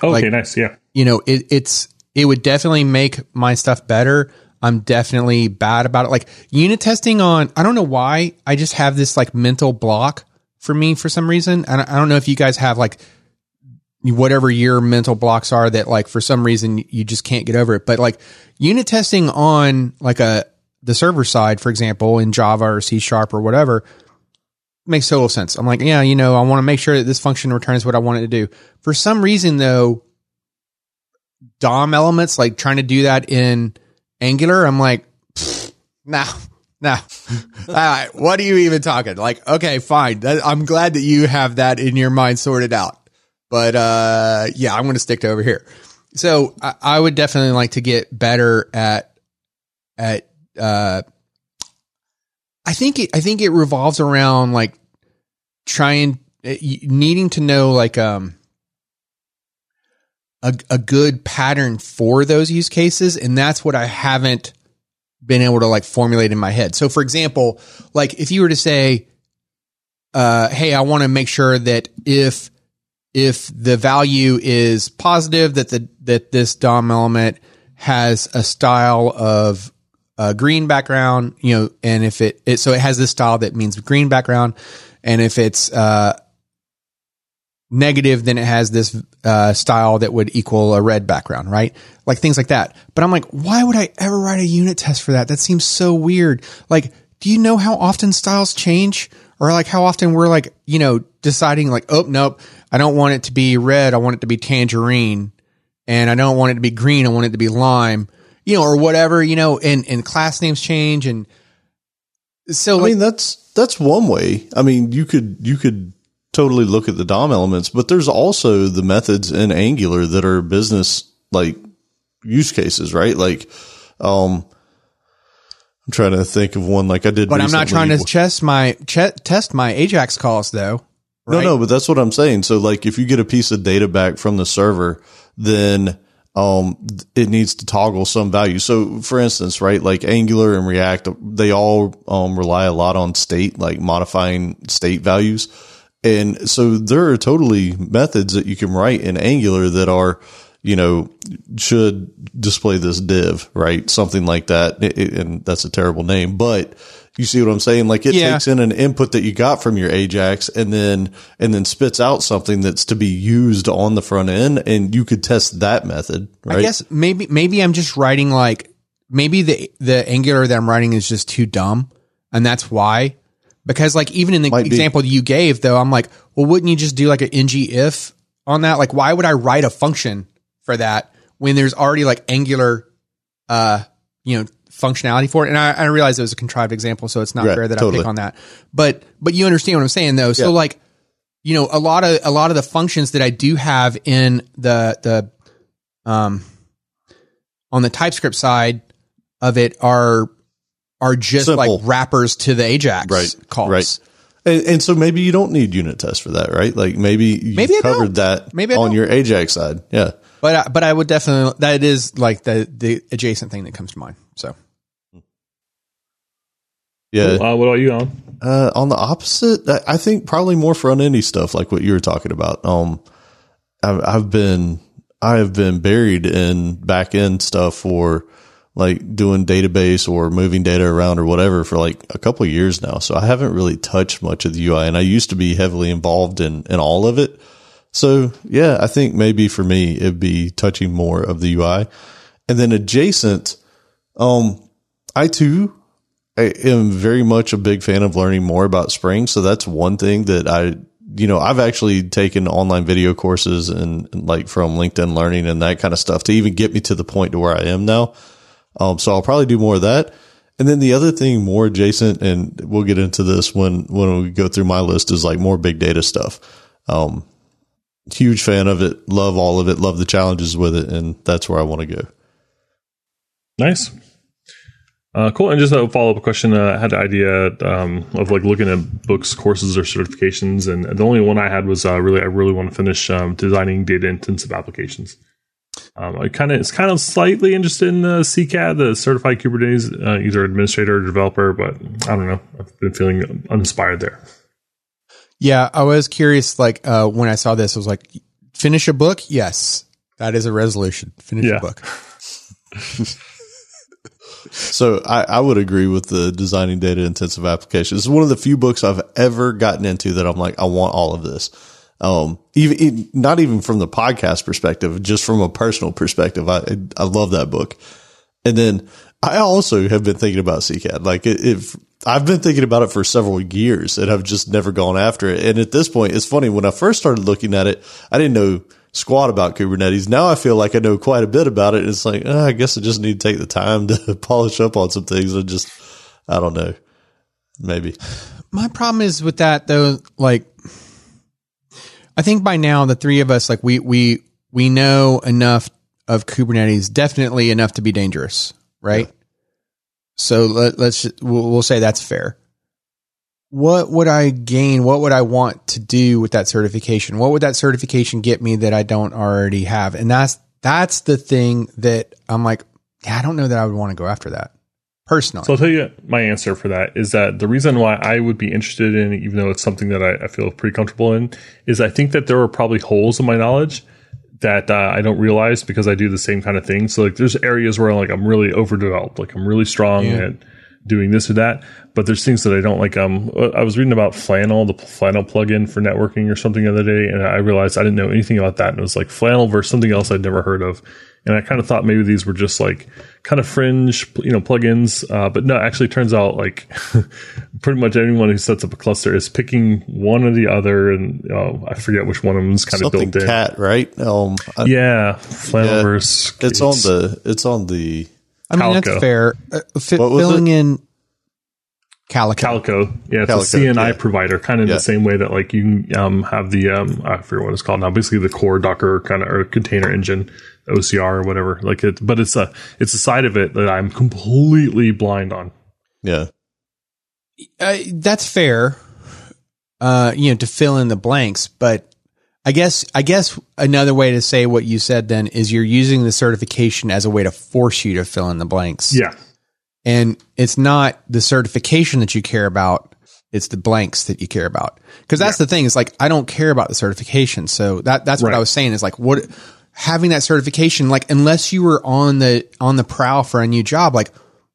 Okay, like, nice. Yeah. It would definitely make my stuff better. I'm definitely bad about it. Like unit testing on, I don't know why, I just have this like mental block for me for some reason. And I don't know if you guys have like whatever your mental blocks are that like for some reason you just can't get over it. But like unit testing on like the server side, for example, in Java or C Sharp or whatever, makes total sense. I'm like, yeah, I want to make sure that this function returns what I want it to do. For some reason though, DOM elements, like trying to do that in Angular, I'm like, nah. All right, what are you even talking? Like, okay, fine. I'm glad that you have that in your mind sorted out. But yeah, I'm going to stick to over here. So I would definitely like to get better at I think it revolves around like needing to know like a good pattern for those use cases. And that's what I haven't been able to like formulate in my head. So for example, like if you were to say, hey, I want to make sure that if the value is positive, that this DOM element has a style of green background, and if it, so it has this style that means green background. And if it's, negative, then it has this style that would equal a red background, right? Like things like that. But I'm like, why would I ever write a unit test for that? That seems so weird. Like, do you know how often styles change? Or like how often we're like, deciding like, oh, nope, I don't want it to be red. I want it to be tangerine. And I don't want it to be green. I want it to be lime, or whatever, and class names change. And so I mean, that's one way. I mean, you could totally look at the DOM elements, but there's also the methods in Angular that are business like use cases, right? Like, I'm trying to think of one like I did. But recently. I'm not trying to test my AJAX calls though. Right? No, but that's what I'm saying. So like if you get a piece of data back from the server, then it needs to toggle some value. So for instance, right, like Angular and React, they all rely a lot on state, like modifying state values. And so there are totally methods that you can write in Angular that are, you know, should display this div, right? Something like that. And that's a terrible name, but you see what I'm saying? Like it takes in an input that you got from your AJAX and then spits out something that's to be used on the front end. And you could test that method, right? I guess maybe I'm just writing like, maybe the Angular that I'm writing is just too dumb. And that's why, because like, even in the example you gave though, I'm like, well, wouldn't you just do like an ngIf on that? Like, why would I write a function for that when there's already like Angular, functionality for it? And I realize it was a contrived example, so it's not fair that I pick on that, but you understand what I'm saying though. So like, you know, a lot of the functions that I do have in the on the TypeScript side of it are just simple, like wrappers to the AJAX calls. Right. And so maybe you don't need unit tests for that, right? Like maybe you covered that on your AJAX side. Yeah. But I would definitely, that is like the adjacent thing that comes to mind. So. Yeah. What are you on? On the opposite, I think probably more front-endy stuff like what you were talking about. I've been buried in back-end stuff for like doing database or moving data around or whatever for like a couple of years now. So I haven't really touched much of the UI, and I used to be heavily involved in all of it. So yeah, I think maybe for me, it'd be touching more of the UI. And then adjacent, I am very much a big fan of learning more about Spring. So that's one thing that I've actually taken online video courses and like from LinkedIn Learning and that kind of stuff to even get me to the point to where I am now. So I'll probably do more of that. And then the other thing more adjacent, and we'll get into this when we go through my list, is like more big data stuff. Huge fan of it. Love all of it. Love the challenges with it. And that's where I want to go. Nice. Cool. And just a follow-up question. I had the idea of like looking at books, courses, or certifications. And the only one I had was I really want to finish Designing Data Intensive Applications. It's kind of slightly interested in the CCAD, the Certified Kubernetes, either administrator or developer, but I don't know. I've been feeling uninspired there. Yeah, I was curious. Like when I saw this, I was like, "Finish a book? Yes, that is a resolution. Finish a book." So I would agree with the Designing Data Intensive Applications. It's one of the few books I've ever gotten into that I'm like, I want all of this. Even not even from the podcast perspective, just from a personal perspective, I love that book. And then I also have been thinking about CCAD. Like if I've been thinking about it for several years and I've just never gone after it. And at this point, it's funny. When I first started looking at it, I didn't know squat about Kubernetes. Now I feel like I know quite a bit about it. It's like, I guess I just need to take the time to polish up on some things. I don't know. Maybe my problem is with that though. Like, I think by now the three of us, like we know enough of Kubernetes, definitely enough to be dangerous, right? Yeah. So we'll say that's fair. What would I gain? What would I want to do with that certification? What would that certification get me that I don't already have? And that's the thing that I'm like, I don't know that I would want to go after that personally. So I'll tell you my answer for that is that the reason why I would be interested in, even though it's something that I feel pretty comfortable in, is I think that there are probably holes in my knowledge that I don't realize because I do the same kind of thing. So like there's areas where like I'm really overdeveloped, like I'm really strong at doing this or that, but there's things that I don't like. I was reading about Flannel, the Flannel plugin for networking or something the other day, and I realized I didn't know anything about that. And it was like Flannel versus something else I'd never heard of. And I kind of thought maybe these were just like kind of fringe, plugins. But no, actually, it turns out like pretty much anyone who sets up a cluster is picking one or the other. And I forget which one of them is kind something of built cat, in. Right? Flannelverse. Yeah, it's on the. I mean, Calico. That's fair. Filling in Calico. Yeah, it's Calico, a CNI provider, kind of in the same way that like you have the, I forget what it's called now, basically the core Docker kind of, or container engine, OCR or whatever. Like it, but it's a side of it that I'm completely blind on. Yeah. That's fair, to fill in the blanks. But I guess another way to say what you said then is you're using the certification as a way to force you to fill in the blanks. Yeah. And it's not the certification that you care about. It's the blanks that you care about. Because that's the thing. It's like, I don't care about the certification. So that's what I was saying is like, what having that certification, like, unless you were on the prowl for a new job, like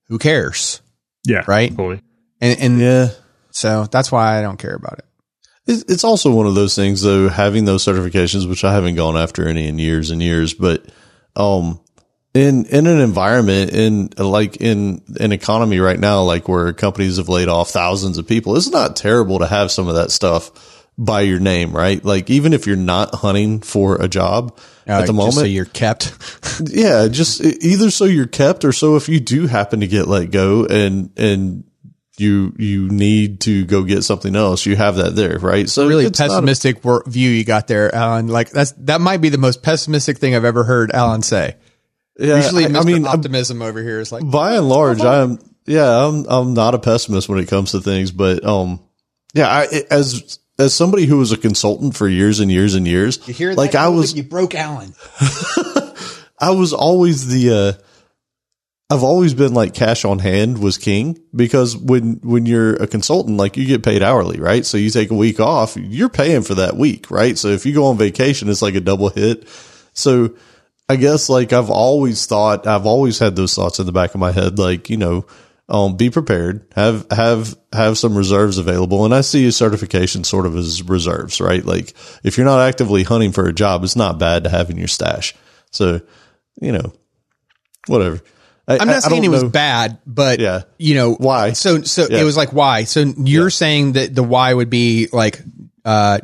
who cares? Yeah. Right. Totally. And so that's why I don't care about it. It's also one of those things though, having those certifications, which I haven't gone after any in years and years, but, in an environment in an economy right now, like where companies have laid off thousands of people, it's not terrible to have some of that stuff by your name, right? Like even if you're not hunting for a job at the moment, so you're kept. Yeah. Just either so you're kept or so if you do happen to get let go and you need to go get something else, you have that there, right? So really pessimistic view you got there, Alan. Like that might be the most pessimistic thing I've ever heard Alan say. Yeah, usually, optimism over here is like by and large, I'm not a pessimist when it comes to things, but as somebody who was a consultant for years and years and years, you hear like that? You broke Alan. I was always I've always been like cash on hand was king, because when you're a consultant, like you get paid hourly, right? So you take a week off, you're paying for that week, right? So if you go on vacation, it's like a double hit. So I guess like I've always had those thoughts in the back of my head, like, be prepared, have some reserves available. And I see a certification sort of as reserves, right? Like if you're not actively hunting for a job, it's not bad to have in your stash. So, whatever. I'm not saying it was bad, but why? So it was like, why? So you're saying that the why would be like,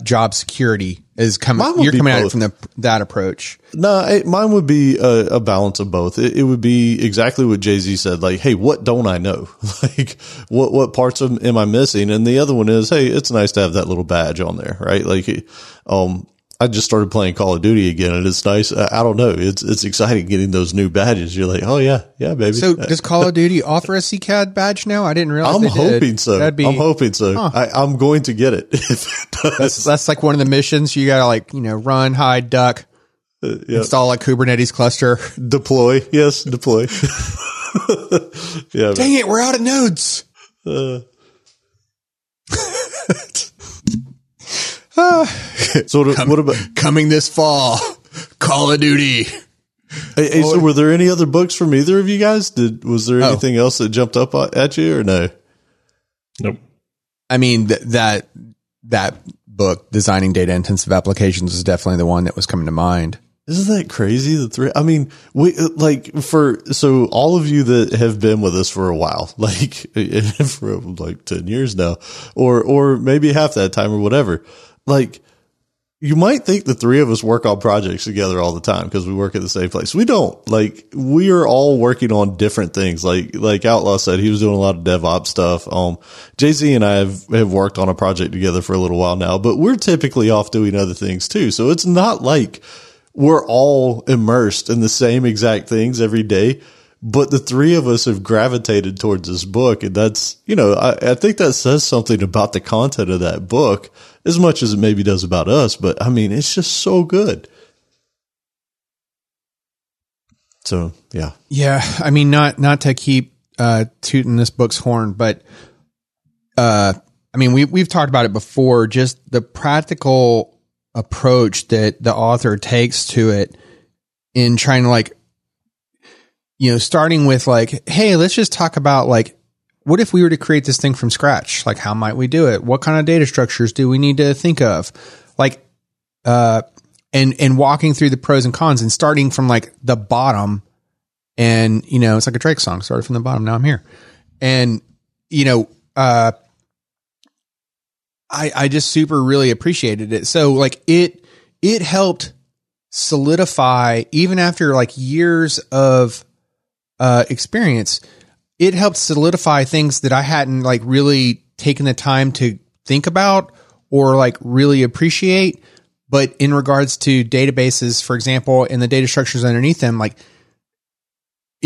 job security is coming. You're coming at it from that approach. No, mine would be a balance of both. It would be exactly what Jay-Z said. Like, hey, what don't I know? Like what parts am I missing? And the other one is, hey, it's nice to have that little badge on there, right? Like, I just started playing Call of Duty again, and it's nice. I don't know. It's exciting getting those new badges. You're like, oh yeah, baby. So does Call of Duty offer a CCAD badge now? I didn't realize. I'm hoping so. Huh. I'm going to get it. That's like one of the missions. You gotta like run, hide, duck, install a Kubernetes cluster, deploy. Yes, deploy. Yeah. Dang it, we're out of nodes. So what about coming this fall, Call of Duty? Hey, so were there any other books from either of you guys? Was there anything else that jumped up at you or no? Nope. I mean, that book, Designing Data Intensive Applications, was definitely the one that was coming to mind. Isn't that crazy? So all of you that have been with us for a while, like for like 10 years now, or maybe half that time or whatever. Like, you might think the three of us work on projects together all the time because we work at the same place. We don't. Like, we are all working on different things. Like Outlaw said, he was doing a lot of DevOps stuff. Jay-Z and I have worked on a project together for a little while now, but we're typically off doing other things too. So it's not like we're all immersed in the same exact things every day. But the three of us have gravitated towards this book, and that's, I think that says something about the content of that book as much as it maybe does about us. But I mean, it's just so good. So, yeah. Yeah. I mean, not to keep tooting this book's horn, but I mean, we've talked about it before, just the practical approach that the author takes to it in trying to starting with like, hey, let's just talk about like, what if we were to create this thing from scratch? Like, how might we do it? What kind of data structures do we need to think of? Like, and walking through the pros and cons and starting from like the bottom and, it's like a Drake song, started from the bottom. Now I'm here. And, I just super really appreciated it. So like it helped solidify even after like years of experience. it helped solidify things that I hadn't like really taken the time to think about or like really appreciate. But in regards to databases, for example, and the data structures underneath them, like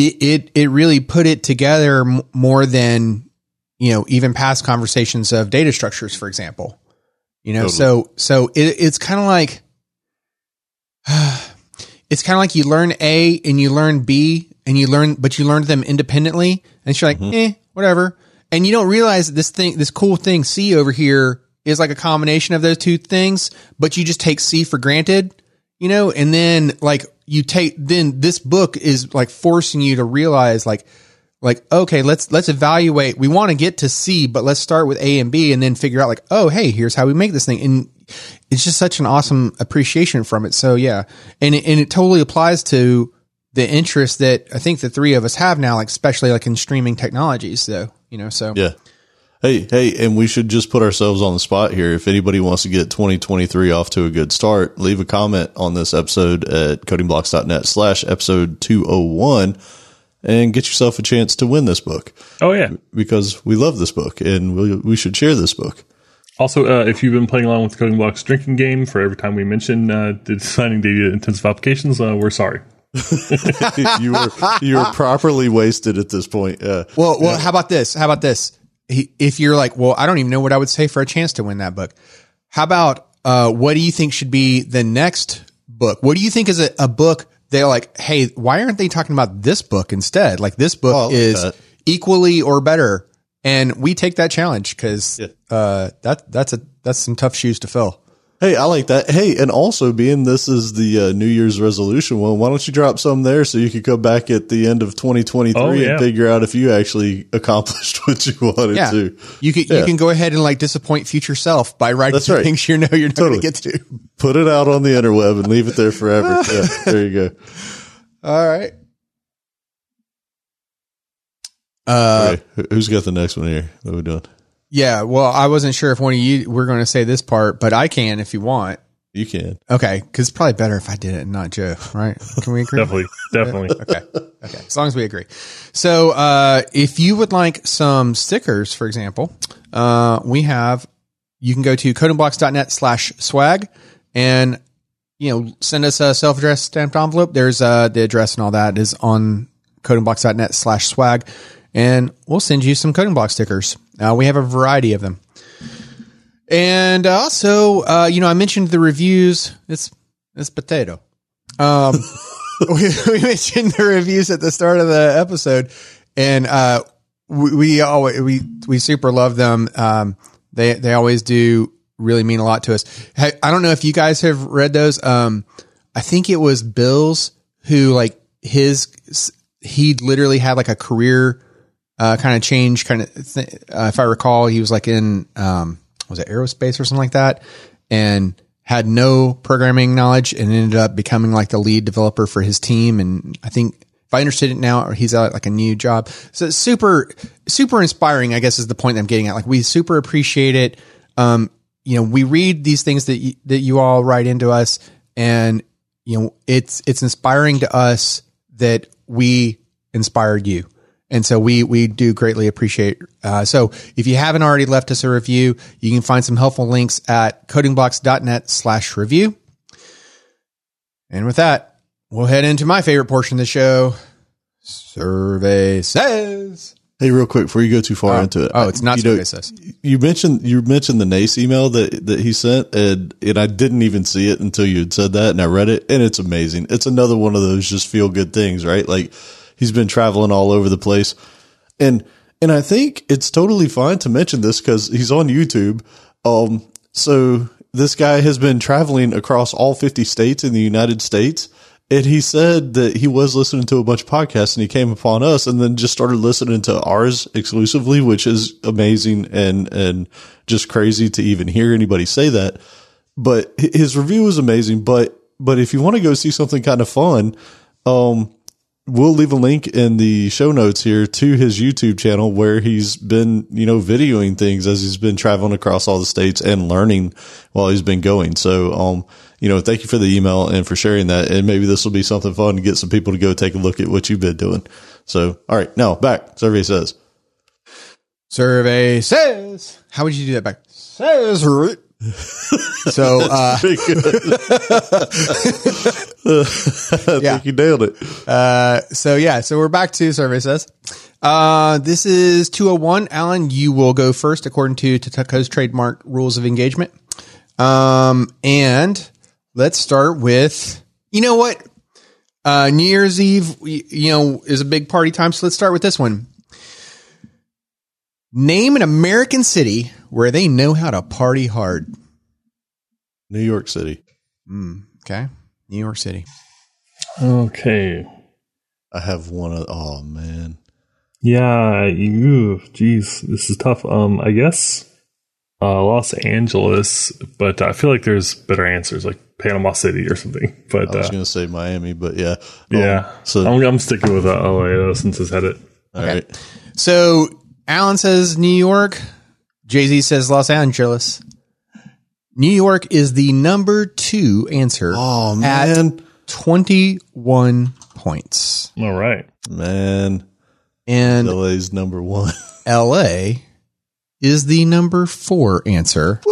it really put it together more than, you know, even past conversations of data structures, for example, you know, totally. So it's kind of like, it's kind of like you learn A and you learn B and but you learned them independently, and you're like, whatever. And you don't realize that this cool thing C over here is like a combination of those two things, but you just take C for granted, you know? And then like then this book is like forcing you to realize like, okay, let's evaluate. We want to get to C, but let's start with A and B and then figure out like, oh, hey, here's how we make this thing. And it's just such an awesome appreciation from it. So yeah. And it totally applies to the interest that I think the three of us have now, like especially like in streaming technologies though, you know? So yeah. Hey, and we should just put ourselves on the spot here. If anybody wants to get 2023 off to a good start, leave a comment on this episode at codingblocks.net/episode 201 and get yourself a chance to win this book. Oh, yeah. Because we love this book, and we should share this book. Also, if you've been playing along with the Coding Blocks drinking game for every time we mention designing data intensive applications, we're sorry. You were properly wasted at this point. Well, how about this? If you're like, well, I don't even know what I would say for a chance to win that book. How about what do you think should be the next book? What do you think is a book they're like, hey, why aren't they talking about this book instead? Like this book is equally or better. And we take that challenge because that's some tough shoes to fill. Hey, I like that. Hey, and also being this is the New Year's resolution one, why don't you drop some there so you could go back at the end of 2023 and figure out if you actually accomplished what you wanted to. You can go ahead and like disappoint future self by writing things you know you're not going to get to. Put it out on the interweb and leave it there forever. Yeah, there you go. All right. Okay. Who's got the next one here? What are we doing? Yeah, well, I wasn't sure if one of you were going to say this part, but I can if you want. You can. Okay, because it's probably better if I did it and not Joe, right? Can we agree? Definitely. Okay, as long as we agree. So if you would like some stickers, for example, you can go to codingblocks.net/swag and, you know, send us a self-addressed stamped envelope. There's the address and all that is on codingblocks.net/swag. And we'll send you some Coding Block stickers. We have a variety of them. And also, you know, I mentioned the reviews. It's potato. We mentioned the reviews at the start of the episode. And we super love them. They always do really mean a lot to us. I don't know if you guys have read those. I think it was Bill's who, like, he literally had, like, a career... if I recall, he was like in, was it aerospace or something like that, and had no programming knowledge and ended up becoming like the lead developer for his team. And I think if I understood it now, he's at like a new job. So it's super, super inspiring, I guess is the point I'm getting at. Like we super appreciate it. You know, we read these things that you all write into us, and, you know, it's inspiring to us that we inspired you. And so we do greatly appreciate. So if you haven't already left us a review, you can find some helpful links at codingblocks.net/review. And with that, we'll head into my favorite portion of the show. Survey says. Hey, real quick before you go too far into it. Oh, it's not survey says. You mentioned the NACE email that he sent, and I didn't even see it until you had said that, and I read it, and it's amazing. It's another one of those just feel good things, right? Like. He's been traveling all over the place. And I think it's totally fine to mention this because he's on YouTube. So this guy has been traveling across all 50 states in the United States. And he said that he was listening to a bunch of podcasts, and he came upon us and then just started listening to ours exclusively, which is amazing and just crazy to even hear anybody say that. But his review was amazing. But if you want to go see something kind of fun, we'll leave a link in the show notes here to his YouTube channel where he's been, you know, videoing things as he's been traveling across all the states and learning while he's been going. So, you know, thank you for the email and for sharing that. And maybe this will be something fun to get some people to go take a look at what you've been doing. So, all right, now back. Survey says. How would you do that back? Says root. So, I think you nailed it. So we're back to survey says. This is 201. Alan, you will go first according to Tutuco's trademark rules of engagement. And let's start with, you know what? New Year's Eve, is a big party time. So let's start with this one. Name an American city where they know how to party hard. New York City. Okay. New York City. Okay. I have one. Oh, man. Yeah. Geez. This is tough. I guess Los Angeles, but I feel like there's better answers like Panama City or something. But I was going to say Miami, but yeah. Yeah. So I'm sticking with LA though, since it's had it. All right. So Alan says New York. Jay-Z says Los Angeles. New York is the number 2 answer at 21 points. All right. Man. And LA's number 1. LA is the number 4 answer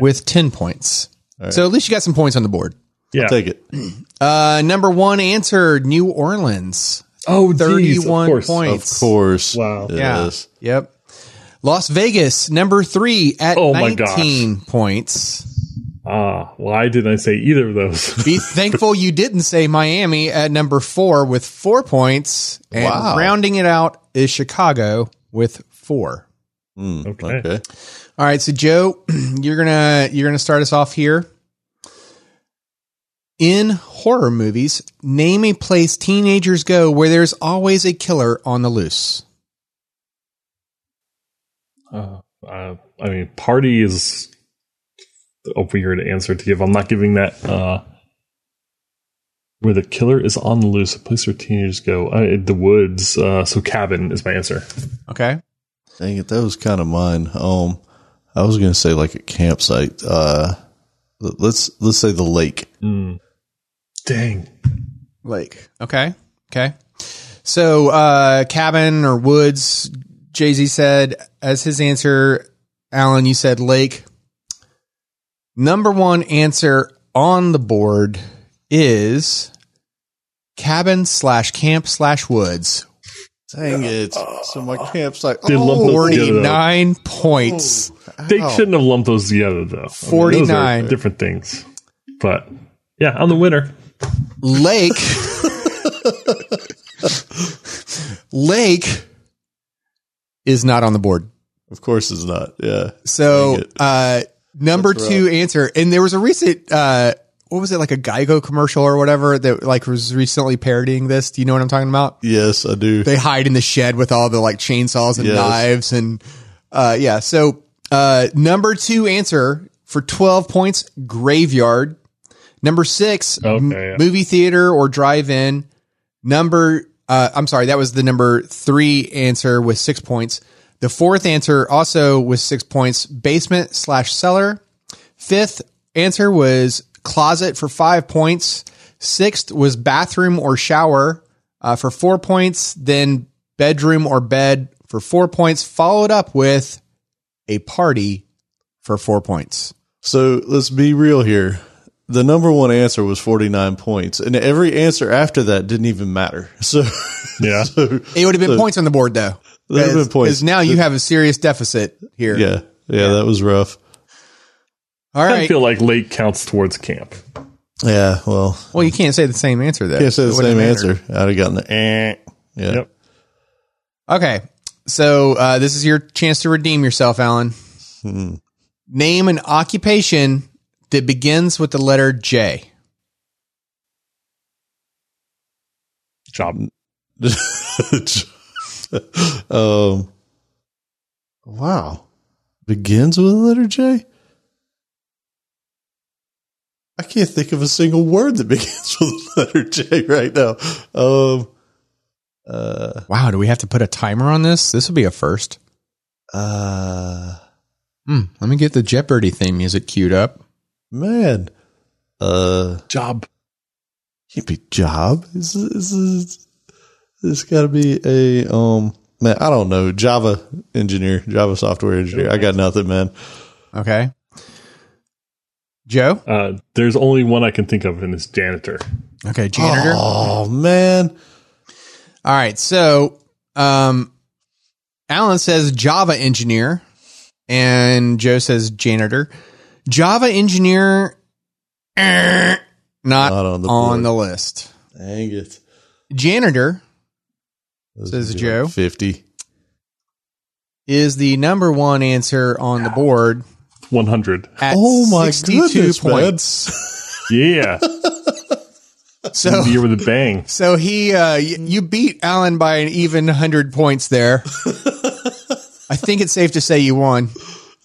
with 10 points. Right. So at least you got some points on the board. Yeah. I'll take it. Number 1 answer, New Orleans. Oh, 31 points. Of course. Wow. Yeah. Yep. Las Vegas, number 3 at 19 points. Why didn't I say either of those? Be thankful you didn't say Miami at number 4 with 4 points. And rounding it out is Chicago with 4. Okay. All right. So Joe, you're gonna start us off here. In horror movies, name a place teenagers go where there's always a killer on the loose. Party is a weird answer to give. I'm not giving that. Where the killer is on the loose, a place where teenagers go. The woods. So cabin is my answer. Okay. Dang it, that was kind of mine. I was going to say like a campsite. Let's say the lake. Dang. Lake. Okay. So, cabin or woods, Jay-Z said as his answer. Alan, you said lake. Number 1 answer on the board is cabin /camp/woods. Dang it. So my campsite, 49 points. They shouldn't have lumped those together, though. 49. I mean, those are different things. But, yeah, I'm the winner. Lake is not on the board. Of course it's not, yeah. So, number 2 answer. And there was a recent, what was it, like a Geico commercial or whatever that like was recently parodying this? Do you know what I'm talking about? Yes, I do. They hide in the shed with all the like chainsaws and knives and yeah. So number 2 answer for 12 points, graveyard. Number 6, movie theater or drive-in. That was the number 3 answer with 6 points. The 4th answer also with 6 points, basement /cellar. 5th answer was closet for 5 points. 6th was bathroom or shower for 4 points. Then bedroom or bed for 4 points, followed up with a party for 4 points. So let's be real here. The number 1 answer was 49 points, and every answer after that didn't even matter. So yeah, it would have been points on the board though. That would have been points. Because now you have a serious deficit here. Yeah, that was rough. All right. I feel like lake counts towards camp. Yeah, well. Well, you can't say the same answer, though. Can't say the same answer. I'd have gotten the yeah. Yep. Okay, so this is your chance to redeem yourself, Alan. Name an occupation that begins with the letter J. Job. Wow. Begins with the letter J? I can't think of a single word that begins with the letter J right now. Wow, do we have to put a timer on this? This will be a first. Let me get the Jeopardy theme music queued up. Man. Job. Can't be job. Is It's got to be a man. I don't know, Java software engineer. I got nothing, man. Okay, Joe. There's only one I can think of, and it's janitor. Okay, janitor. Oh man. All right, so Alan says Java engineer, and Joe says janitor. Java engineer, not on the list. Dang it. Janitor, says Joe, 50 is the number one answer on the board. 100. Oh my 62 goodness, points. Yeah. So the year with a bang. So he, you beat Alan by an even 100 points there. I think it's safe to say you won.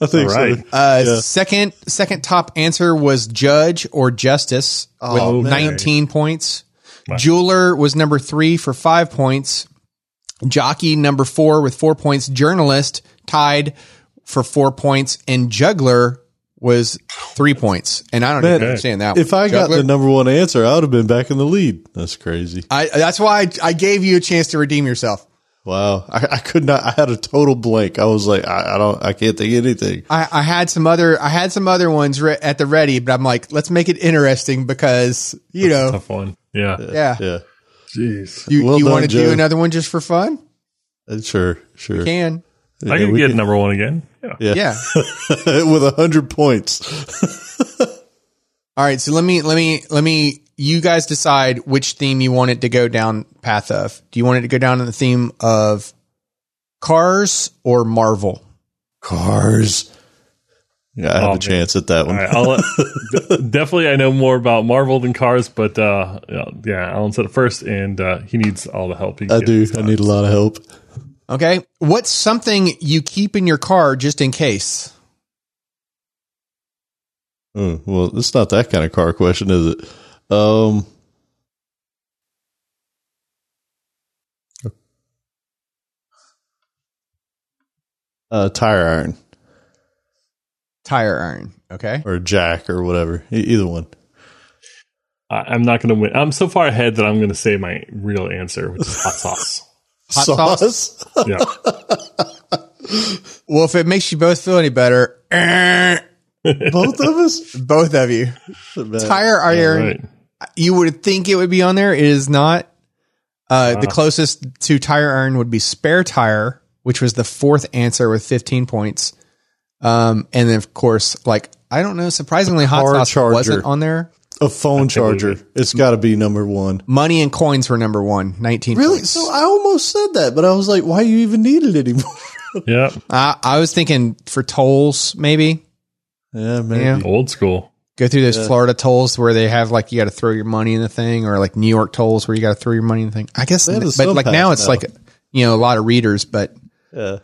I think so. Yeah. Second top answer was judge or justice with 19 points. Wow. Jeweler was number 3 for 5 points. Jockey number 4 with 4 points. Journalist tied for 4 points, and juggler was 3 points. And I don't even understand that. If I got the number one answer, I would have been back in the lead. That's crazy. That's why I gave you a chance to redeem yourself. Wow. I could not. I had a total blank. I was like, I can't think of anything. I had some other ones at the ready, but I'm like, let's make it interesting because, that's a tough one. Yeah. Jeez. You want to do another one just for fun? Sure. You can. Yeah, I can get number one again. Yeah. With 100 points. All right. So let me. You guys decide which theme you want it to go down path of. Do you want it to go down in the theme of cars or Marvel? Cars. Yeah, I have a chance at that one. Right, definitely, I know more about Marvel than cars, but Alan said it first, and he needs all the help. I do. I need a lot of help. Okay. What's something you keep in your car just in case? Oh, well, it's not that kind of car question, is it? Tire iron. Okay. Or jack or whatever. Either one. I'm not going to win. I'm so far ahead that I'm going to say my real answer, which is hot sauce. Hot sauce? Yeah. Well, if it makes you both feel any better. Both of us? Both of you. Tire iron. Right. You would think it would be on there. It is not. The closest to tire iron would be spare tire, which was the 4th answer with 15 points. And then, of course, surprisingly, hot sauce wasn't on there. A phone charger. It's got to be number one. Money and coins were number one. 19 really? Points. So I almost said that, but I was like, why do you even need it anymore? Yeah. I was thinking for tolls, maybe. Yeah, man. Yeah. Old school. Go through those Florida tolls where they have you got to throw your money in the thing, or New York tolls where you got to throw your money in the thing. I guess, but now it's a lot of readers, but yeah.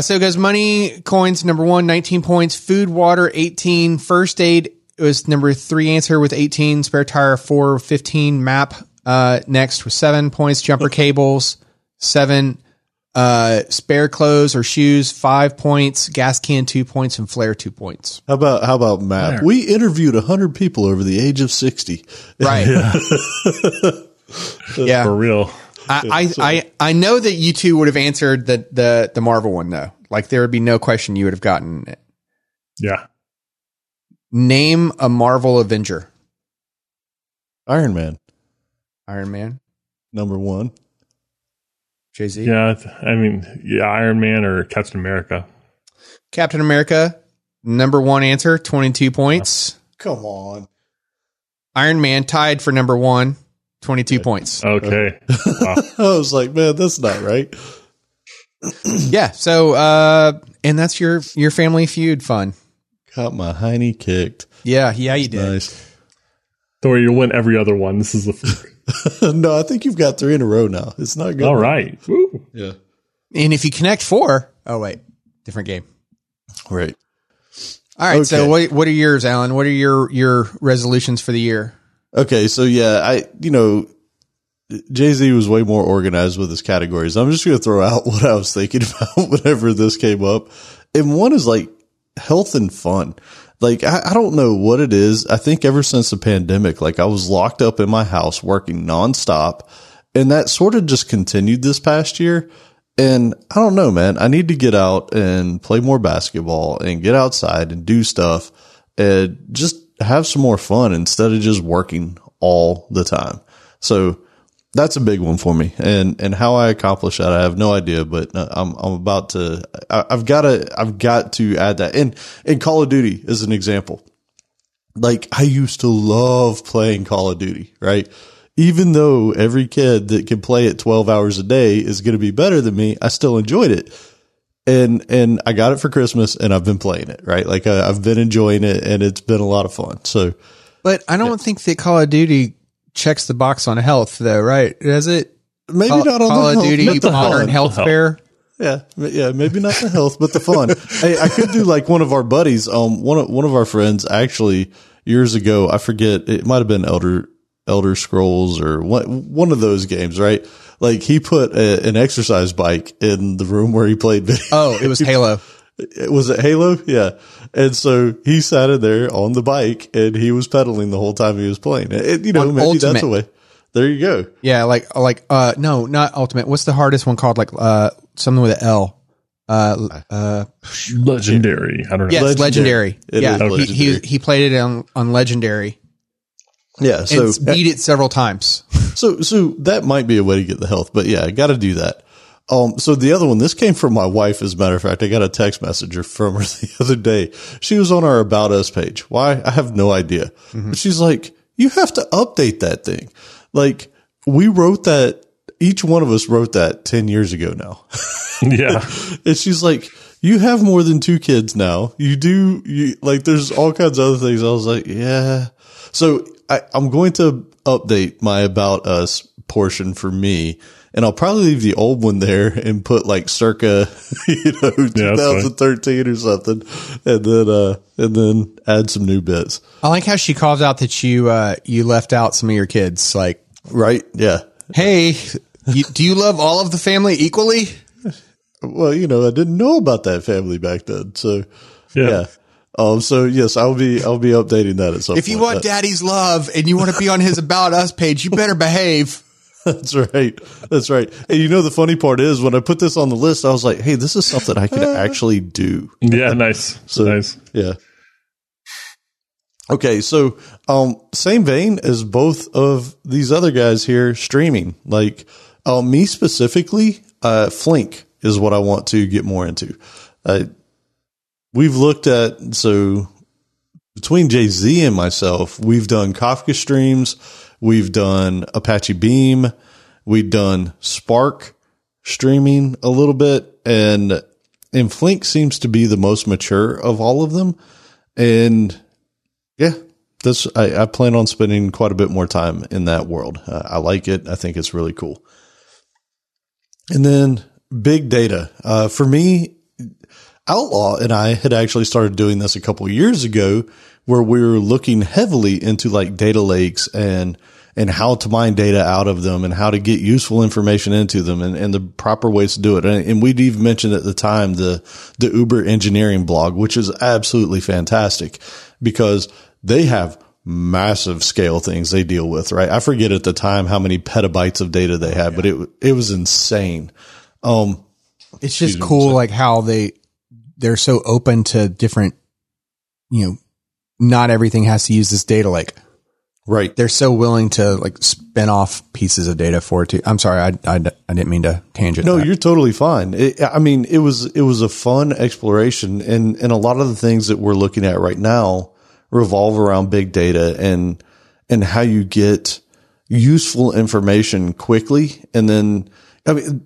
So it goes money, coins, number one, 19 points, food, water, 18, first aid was number 3 answer with 18, spare tire, 4, 15, map, next with 7 points, jumper cables, 7, spare clothes or shoes, 5 points, gas can, 2 points, and flare, 2 points. How about map? We interviewed 100 people over the age of 60. Right. Yeah. For real. I know that you two would have answered the Marvel one though. There would be no question you would have gotten it. Yeah. Name a Marvel Avenger. Iron Man. Number one. Jay-Z. Yeah, Iron Man or Captain America. Captain America, number one answer, 22 points. Come on. Iron Man tied for number one, 22 points. Okay. Wow. I was like, man, that's not right. Yeah, so, and that's your family feud fun. Got my hiney kicked. Yeah, you did. Nice. Don't worry, you'll win every other one. This is the... No, I think you've got 3 in a row now. It's not good. All right. Woo. Yeah. And if you connect 4, different game. Right. All right. Okay. So what are yours, Alan? What are your resolutions for the year? Okay. So Jay-Z was way more organized with his categories. I'm just going to throw out what I was thinking about whenever this came up. And one is health and fun. I don't know what it is. I think ever since the pandemic, I was locked up in my house working nonstop, And that sort of just continued this past year. And I don't know, man, I need to get out and play more basketball and get outside and do stuff and just have some more fun instead of just working all the time. So that's a big one for me. And how I accomplish that, I have no idea, but I'm about to, I've got to add that. And Call of Duty is an example. Like, I used to love playing Call of Duty, right? Even though every kid that can play it 12 hours a day is going to be better than me, I still enjoyed it. And I got it for Christmas and I've been playing it, right? Like, I've been enjoying it and it's been a lot of fun. So, but I don't think that Call of Duty checks the box on health though, right? Does it? Maybe not on Call of Duty Modern Healthcare. Yeah, maybe not the health, but the fun. Hey, I could do like one of our buddies. One of our friends actually years ago, I forget, it might have been Elder Scrolls or one of those games, right? Like, he put an exercise bike in the room where he played video. Oh, it was Halo. Was it Halo? Yeah. And so he sat in there on the bike and he was pedaling the whole time he was playing. It, you know, on maybe Ultimate. That's a way. There you go. Yeah, like no, not Ultimate. What's the hardest one called? Like something with an L. Legendary. I don't know. Yes, Legendary. Legendary. He played it on Legendary. Yeah, so it's beat it several times. So that might be a way to get the health, but yeah, I got to do that. So the other one, this came from my wife, as a matter of fact. I got a text message from her the other day. She was on our About Us page. Why? I have no idea. Mm-hmm. But she's like, you have to update that thing. Like, we wrote that, each one of us wrote that 10 years ago now. Yeah. And she's like, you have more than 2 kids now. You there's all kinds of other things. I was like, yeah. So I'm going to update my About Us portion for me, and I'll probably leave the old one there and put like circa 2013 or something, and then add some new bits. I like how she calls out that you left out some of your kids, like, right? Yeah. Hey, do you love all of the family equally? Well, I didn't know about that family back then, so yeah. So yes, I'll be updating that at some point. If you want daddy's love and you want to be on his About Us page, you better behave. That's right. And the funny part is, when I put this on the list, I was like, hey, this is something I could actually do. Yeah. Nice. Yeah. Okay. So, same vein as both of these other guys here streaming, like, me specifically, Flink is what I want to get more into. We've looked at, so between Jay-Z and myself, we've done Kafka streams, we've done Apache Beam, we've done Spark streaming a little bit, and Flink seems to be the most mature of all of them. And yeah, I plan on spending quite a bit more time in that world. I like it. I think it's really cool. And then big data. For me, Outlaw and I had actually started doing this a couple of years ago, where we were looking heavily into like data lakes and how to mine data out of them and how to get useful information into them and the proper ways to do it. And we'd even mentioned at the time the Uber engineering blog, which is absolutely fantastic because they have massive scale things they deal with, right? I forget at the time how many petabytes of data they had, but it was insane. It's just cool. Like how they're so open to different, not everything has to use this data lake. Right. They're so willing to like spin off pieces of data for it too. I'm sorry. I didn't mean to tangent. No, you're totally fine. It was a fun exploration and a lot of the things that we're looking at right now revolve around big data and how you get useful information quickly. And then,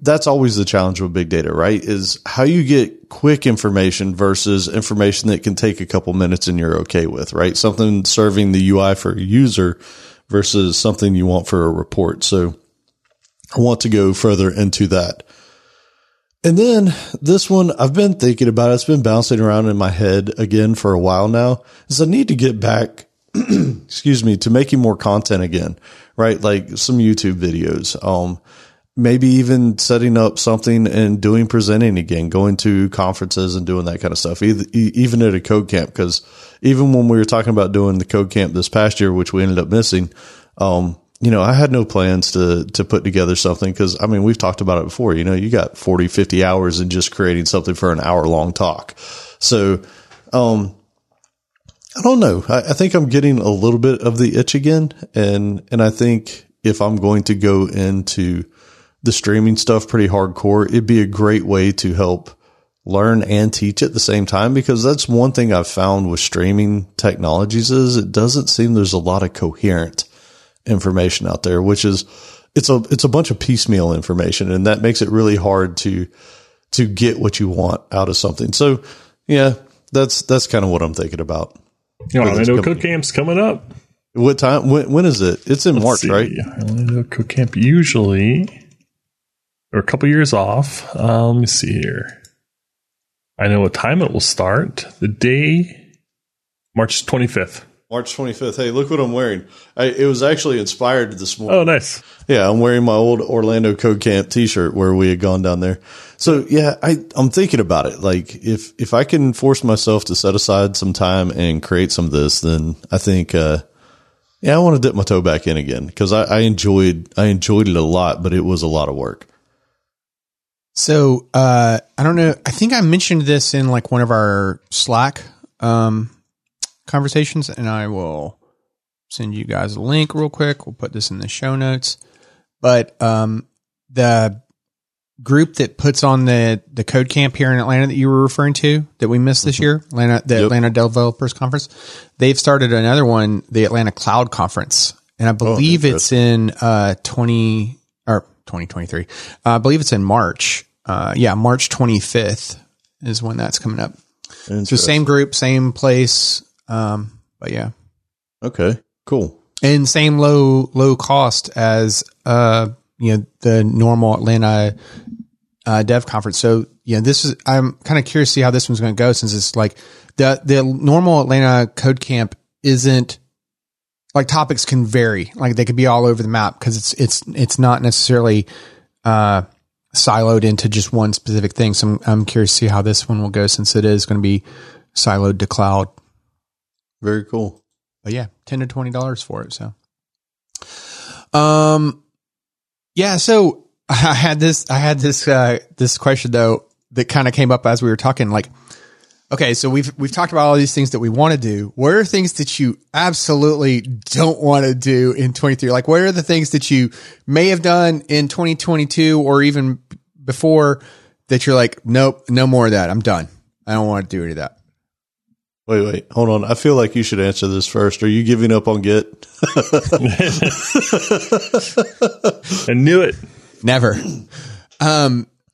that's always the challenge with big data, right? Is how you get quick information versus information that can take a couple minutes and you're okay with, right? Something serving the UI for a user versus something you want for a report. So I want to go further into that. And then this one I've been thinking about. It's been bouncing around in my head again for a while now, is I need to get back, excuse me, to making more content again, right? Like some YouTube videos, maybe even setting up something and doing presenting again, going to conferences and doing that kind of stuff, even at a code camp. Cause even when we were talking about doing the code camp this past year, which we ended up missing, you know, I had no plans to put together something because, I mean, we've talked about it before. You know, you got 40, 50 hours in just creating something for an hour-long talk. So I don't know. I think I'm getting a little bit of the itch again. And I think if I'm going to go into the streaming stuff pretty hardcore, it'd be a great way to help learn and teach at the same time, because that's one thing I've found with streaming technologies is it doesn't seem there's a lot of coherent information out there, which is it's a bunch of piecemeal information, and that makes it really hard to get what you want out of something. So yeah, that's kind of what I'm thinking about. You know, Orlando Cook Camp's coming up. What time? When is it? It's in March, right? Orlando Cook Camp usually, or a couple years off. Let me see here. I know what time it will start. The day, March 25th. March 25th. Hey, look what I'm wearing. It was actually inspired this morning. Oh, nice. Yeah, I'm wearing my old Orlando Code Camp t-shirt where we had gone down there. So, yeah, I'm thinking about it. Like, if I can force myself to set aside some time and create some of this, then I think, yeah, I want to dip my toe back in again because I enjoyed it a lot, but it was a lot of work. So, I don't know. I think I mentioned this in, like, one of our Slack conversations, and I will send you guys a link real quick. We'll put this in the show notes, but the group that puts on the code camp here in Atlanta that you were referring to that we missed this year, Atlanta Developers Conference, they've started another one, the Atlanta Cloud Conference, and I believe it's in 2023. I believe it's in March. March 25th is when that's coming up. So same group, same place. But yeah. Okay, cool. And same low cost as, the normal Atlanta, dev conference. So yeah, I'm kind of curious to see how this one's going to go, since it's like the normal Atlanta Code Camp isn't like topics can vary. Like they could be all over the map, 'cause it's not necessarily, siloed into just one specific thing. So I'm curious to see how this one will go, since it is going to be siloed to cloud. Very cool. But yeah, $10 to $20 for it. So, so I had this question though, that kind of came up as we were talking, like, okay, so we've talked about all these things that we want to do. What are things that you absolutely don't want to do in 23? Like, what are the things that you may have done in 2022 or even before that you're like, nope, no more of that. I'm done. I don't want to do any of that. Wait, hold on. I feel like you should answer this first. Are you giving up on Git? I knew it. Never.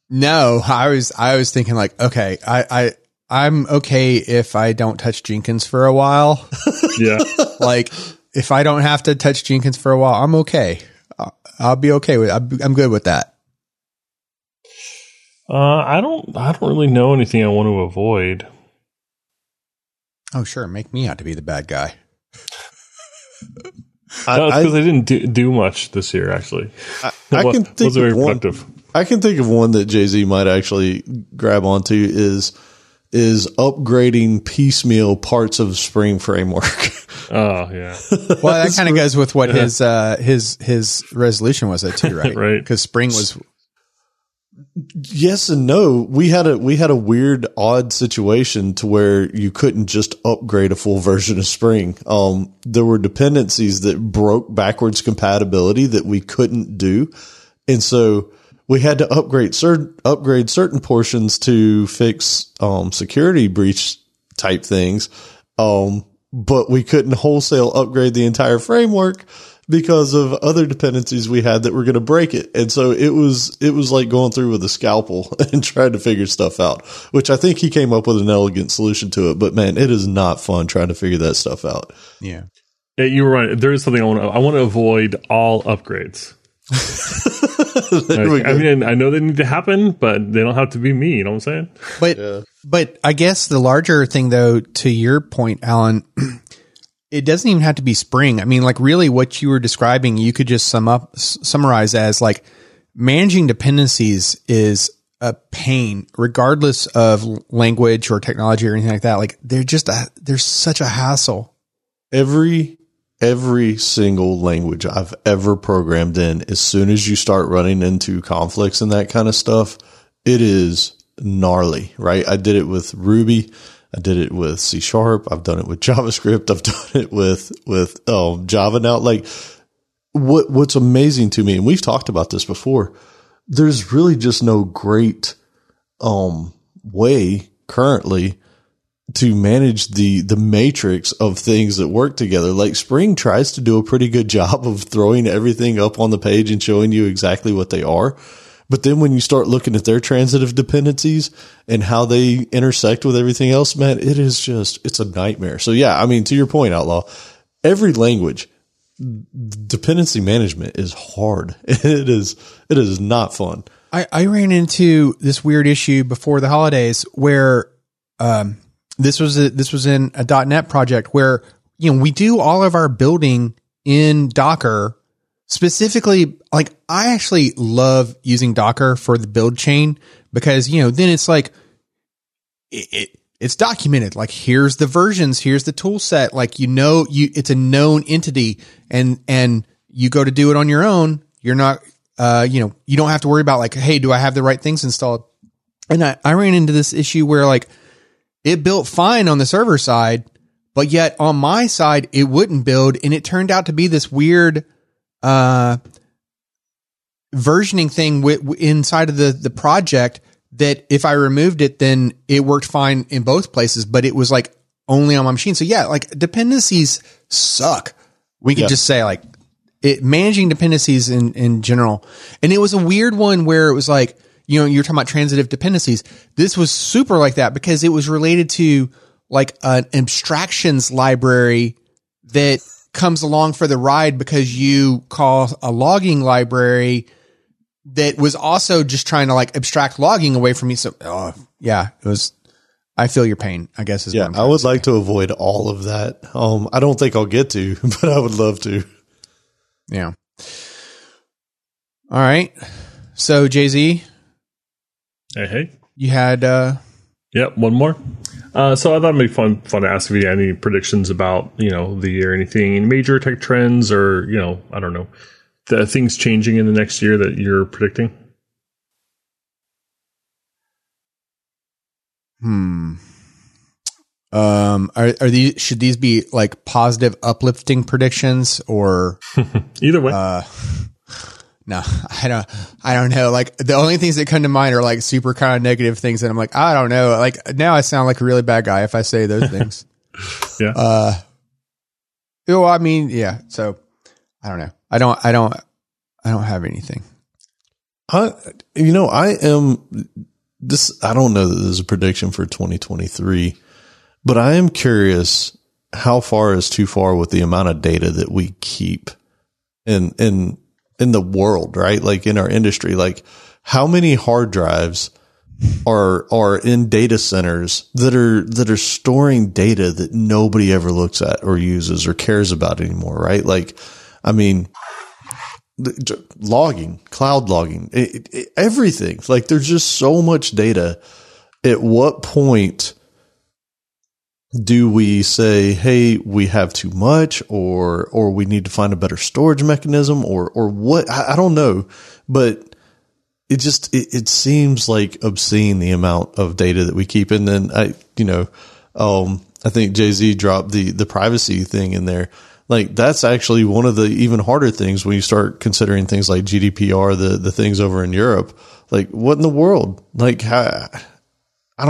No, I was thinking like, okay, I'm okay if I don't touch Jenkins for a while. Yeah. Like if I don't have to touch Jenkins for a while, I'm okay. I'll be okay with it. I'm good with that. I don't really know anything I want to avoid. Oh, sure. Make me out to be the bad guy. No, it's because I didn't do much this year, actually. I can think of one that Jay-Z might actually grab onto is upgrading piecemeal parts of Spring framework. Oh, yeah. Well, that kind of goes with what his resolution was, that too, right? Right. Because Spring was... Yes and no. We had a weird, odd situation to where you couldn't just upgrade a full version of Spring. There were dependencies that broke backwards compatibility that we couldn't do, and so we had to upgrade certain portions to fix security breach type things. But we couldn't wholesale upgrade the entire framework, because of other dependencies we had that were going to break it. And so it was like going through with a scalpel and trying to figure stuff out, which I think he came up with an elegant solution to it. But man, it is not fun trying to figure that stuff out. Yeah. You were right. There is something I want to avoid all upgrades. Like, I mean, I know they need to happen, but they don't have to be me. You know what I'm saying? But, yeah. But I guess the larger thing though, to your point, Alan, it doesn't even have to be Spring. I mean, like really what you were describing, you could just summarize as like managing dependencies is a pain regardless of language or technology or anything like that. Like they're just, there's such a hassle. Every every single language I've ever programmed in, as soon as you start running into conflicts and that kind of stuff, it is gnarly, right? I did it with Ruby. I did it with C Sharp. I've done it with JavaScript. I've done it with Java now. Like what's amazing to me, and we've talked about this before, there's really just no great way currently to manage the matrix of things that work together. Like Spring tries to do a pretty good job of throwing everything up on the page and showing you exactly what they are. But then when you start looking at their transitive dependencies and how they intersect with everything else, man, it is just, it's a nightmare. So yeah, I mean, to your point, Outlaw, every language, dependency management is hard. It is not fun. I ran into this weird issue before the holidays where, This was in a .NET project where, you know, we do all of our building in Docker. Specifically, like, I actually love using Docker for the build chain because, you know, then it's like it's documented. Like, here's the versions, here's the tool set. Like, you know, it's a known entity, and you go to do it on your own. You're not, you don't have to worry about like, hey, do I have the right things installed? And I ran into this issue where like, it built fine on the server side, but yet on my side, it wouldn't build. And it turned out to be this weird versioning thing inside of the project that if I removed it, then it worked fine in both places, but it was like only on my machine. So yeah, like dependencies suck. We could just say like managing dependencies in general. And it was a weird one where it was like, you know, you're talking about transitive dependencies. This was super like that because it was related to like an abstractions library that comes along for the ride because you call a logging library that was also just trying to like abstract logging away from me. So yeah, it was, I feel your pain, I guess. Yeah. I would like to avoid all of that. I don't think I'll get to, but I would love to. Yeah. All right. So Jay-Z, Hey. You had... one more. So I thought it would be fun to ask if you had any predictions about, you know, the year, anything, major tech trends or, you know, I don't know, things changing in the next year that you're predicting? Are these, should these be like positive uplifting predictions or... Either way. No, I don't know. Like the only things that come to mind are like super kind of negative things. And I'm like, I don't know. Like now I sound like a really bad guy if I say those things. Yeah. Yeah. So I don't know. I don't have anything. I don't know that there's a prediction for 2023, but I am curious how far is too far with the amount of data that we keep in the world, right? Like in our industry, like how many hard drives are in data centers that are storing data that nobody ever looks at or uses or cares about anymore, right? Like, I mean, logging, cloud logging, everything. Like there's just so much data. At what point do we say, hey, we have too much or we need to find a better storage mechanism or what? I don't know, but it just, it seems like obscene the amount of data that we keep. And then I think Jay-Z dropped the privacy thing in there. Like that's actually one of the even harder things when you start considering things like GDPR, the things over in Europe, like what in the world? Like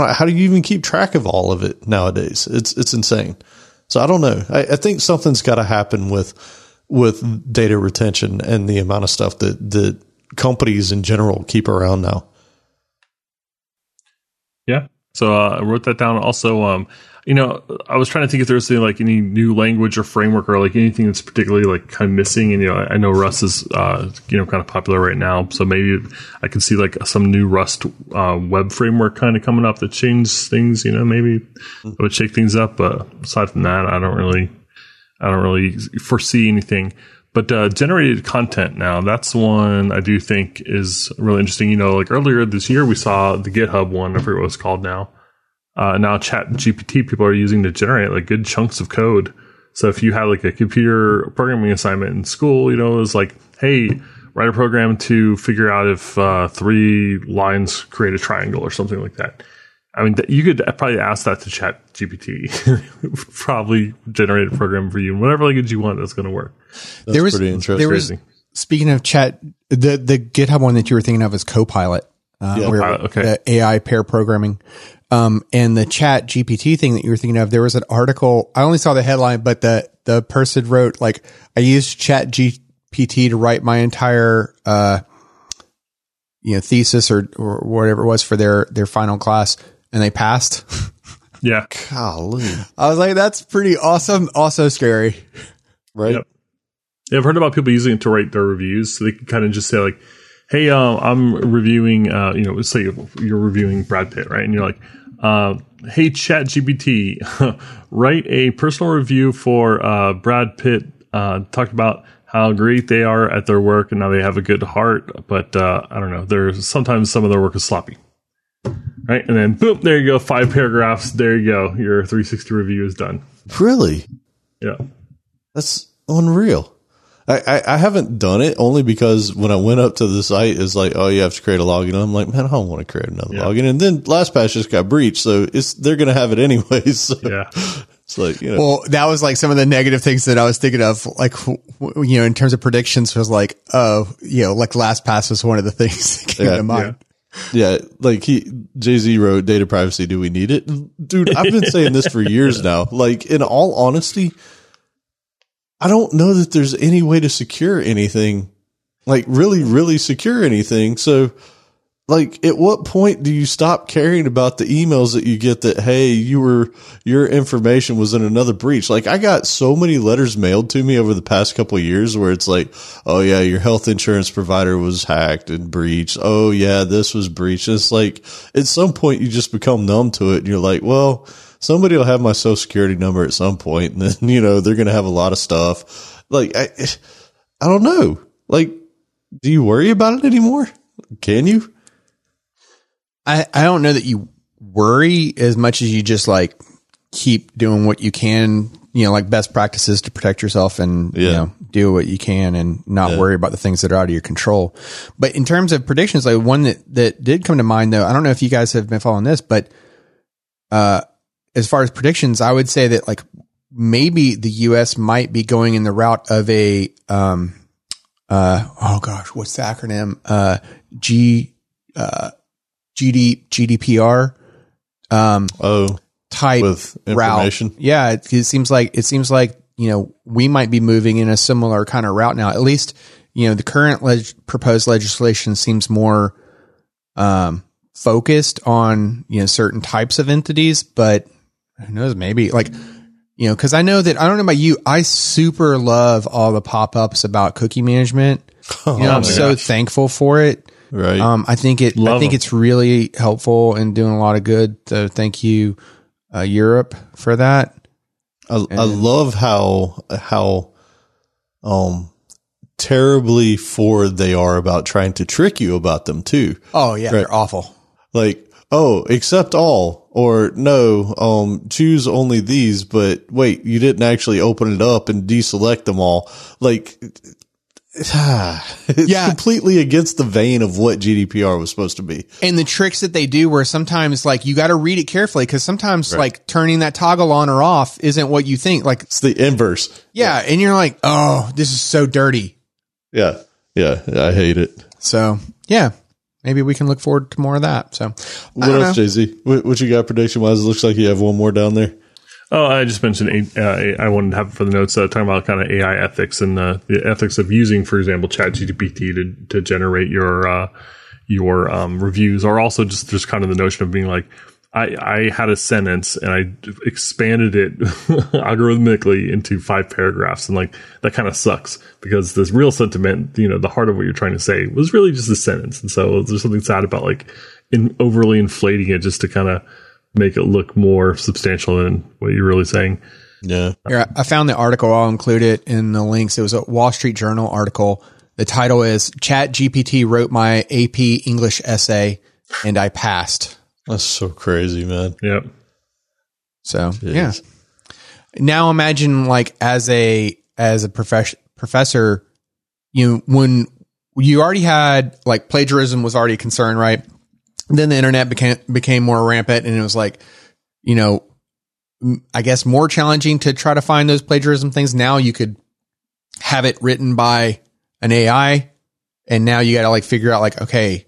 how do you even keep track of all of it nowadays? It's insane. So I don't know. I think something's got to happen with data retention and the amount of stuff that companies in general keep around now. Yeah. So I wrote that down. Also, I was trying to think if there was like any new language or framework or like anything that's particularly like kind of missing. And, you know, I know Rust is, kind of popular right now. So maybe I can see like some new Rust web framework kind of coming up that changes things, you know, maybe it would shake things up. But aside from that, I don't really foresee anything. But generated content now, that's one I do think is really interesting. You know, like earlier this year, we saw the GitHub one, I forget what it's called now. Now Chat GPT people are using to generate like good chunks of code. So if you have like a computer programming assignment in school, you know, it's like, hey, write a program to figure out if three lines create a triangle or something like that. I mean, you could probably ask that to Chat GPT. It would probably generate a program for you in whatever language you want that's going to work. That's pretty interesting. Speaking of chat, the GitHub one that you were thinking of is Copilot, where the AI pair programming. And the Chat GPT thing that you were thinking of, there was an article. I only saw the headline, but the person wrote, like, I used Chat GPT to write my entire thesis or whatever it was for their final class, and they passed. Yeah. Golly. I was like, that's pretty awesome. Also scary. Right. Yep. Yeah, I've heard about people using it to write their reviews. So they can kind of just say like, hey, I'm reviewing, let's say you're reviewing Brad Pitt, right? And you're like, hey, Chat GPT, write a personal review for Brad Pitt. Talk about how great they are at their work and how they have a good heart. But I don't know. Sometimes some of their work is sloppy. Right? And then, boom, there you go. 5 paragraphs. There you go. Your 360 review is done. Really? Yeah. That's unreal. I haven't done it only because when I went up to the site, it's like, oh, you have to create a login. I'm like, man, I don't want to create another login. And then LastPass just got breached, so they're going to have it anyways. So yeah. It's like, you know. Well, that was like some of the negative things that I was thinking of, like, in terms of predictions, was like, oh, like LastPass was one of the things that came to mind. Yeah. Yeah, like Jay-Z wrote, data privacy, do we need it? Dude, I've been saying this for years now. Like, in all honesty, I don't know that there's any way to secure anything, like really, really secure anything. So, like, at what point do you stop caring about the emails that you get that, hey, your information was in another breach? Like, I got so many letters mailed to me over the past couple of years where it's like, oh yeah, your health insurance provider was hacked and breached. Oh yeah, this was breached. And it's like, at some point you just become numb to it and you're like, well, somebody will have my social security number at some point, and then, they're going to have a lot of stuff. Like, I don't know. Like, do you worry about it anymore? Can you? I don't know that you worry as much as you just like keep doing what you can, like best practices to protect yourself and, do what you can and not worry about the things that are out of your control. But in terms of predictions, like one that did come to mind though, I don't know if you guys have been following this, but, as far as predictions, I would say that like maybe the U.S. might be going in the route of a what's the acronym? GDPR type with information route. Yeah, it seems like we might be moving in a similar kind of route now. At least the current proposed legislation seems more focused on certain types of entities, but who knows, maybe like, cause I know that, I don't know about you, I super love all the pop-ups about cookie management. I'm so thankful for it. Right. I think it's really helpful and doing a lot of good. So thank you, Europe, for that. I love how terribly forward they are about trying to trick you about them too. Oh yeah. Right? They're awful. Like, oh, accept all, or no, choose only these, but wait, you didn't actually open it up and deselect them all. Like, it's completely against the vein of what GDPR was supposed to be. And the tricks that they do where sometimes like you got to read it carefully, because sometimes like turning that toggle on or off isn't what you think. Like, it's the inverse. Yeah. And you're like, oh, this is so dirty. Yeah. Yeah. I hate it. So yeah. Maybe we can look forward to more of that. So, what else, Jay-Z? What you got prediction wise? It looks like you have one more down there. Oh, I just mentioned I wanted to have for the notes talking about kind of AI ethics and the ethics of using, for example, ChatGPT to generate your reviews, or also just kind of the notion of being like, I had a sentence and I expanded it algorithmically into 5 paragraphs, and like that kind of sucks because this real sentiment, the heart of what you're trying to say was really just a sentence, and so there's something sad about like overly inflating it just to kind of make it look more substantial than what you're really saying. Yeah. Here, I found the article. I'll include it in the links. It was a Wall Street Journal article. The title is Chat GPT wrote my AP English essay and I passed. That's so crazy, man. Yep. So, jeez. Yeah. Now imagine, like, as a professor, when you already had, like, plagiarism was already a concern, right? And then the internet became more rampant, and it was like, I guess more challenging to try to find those plagiarism things. Now you could have it written by an AI, and now you got to, like, figure out, like, okay,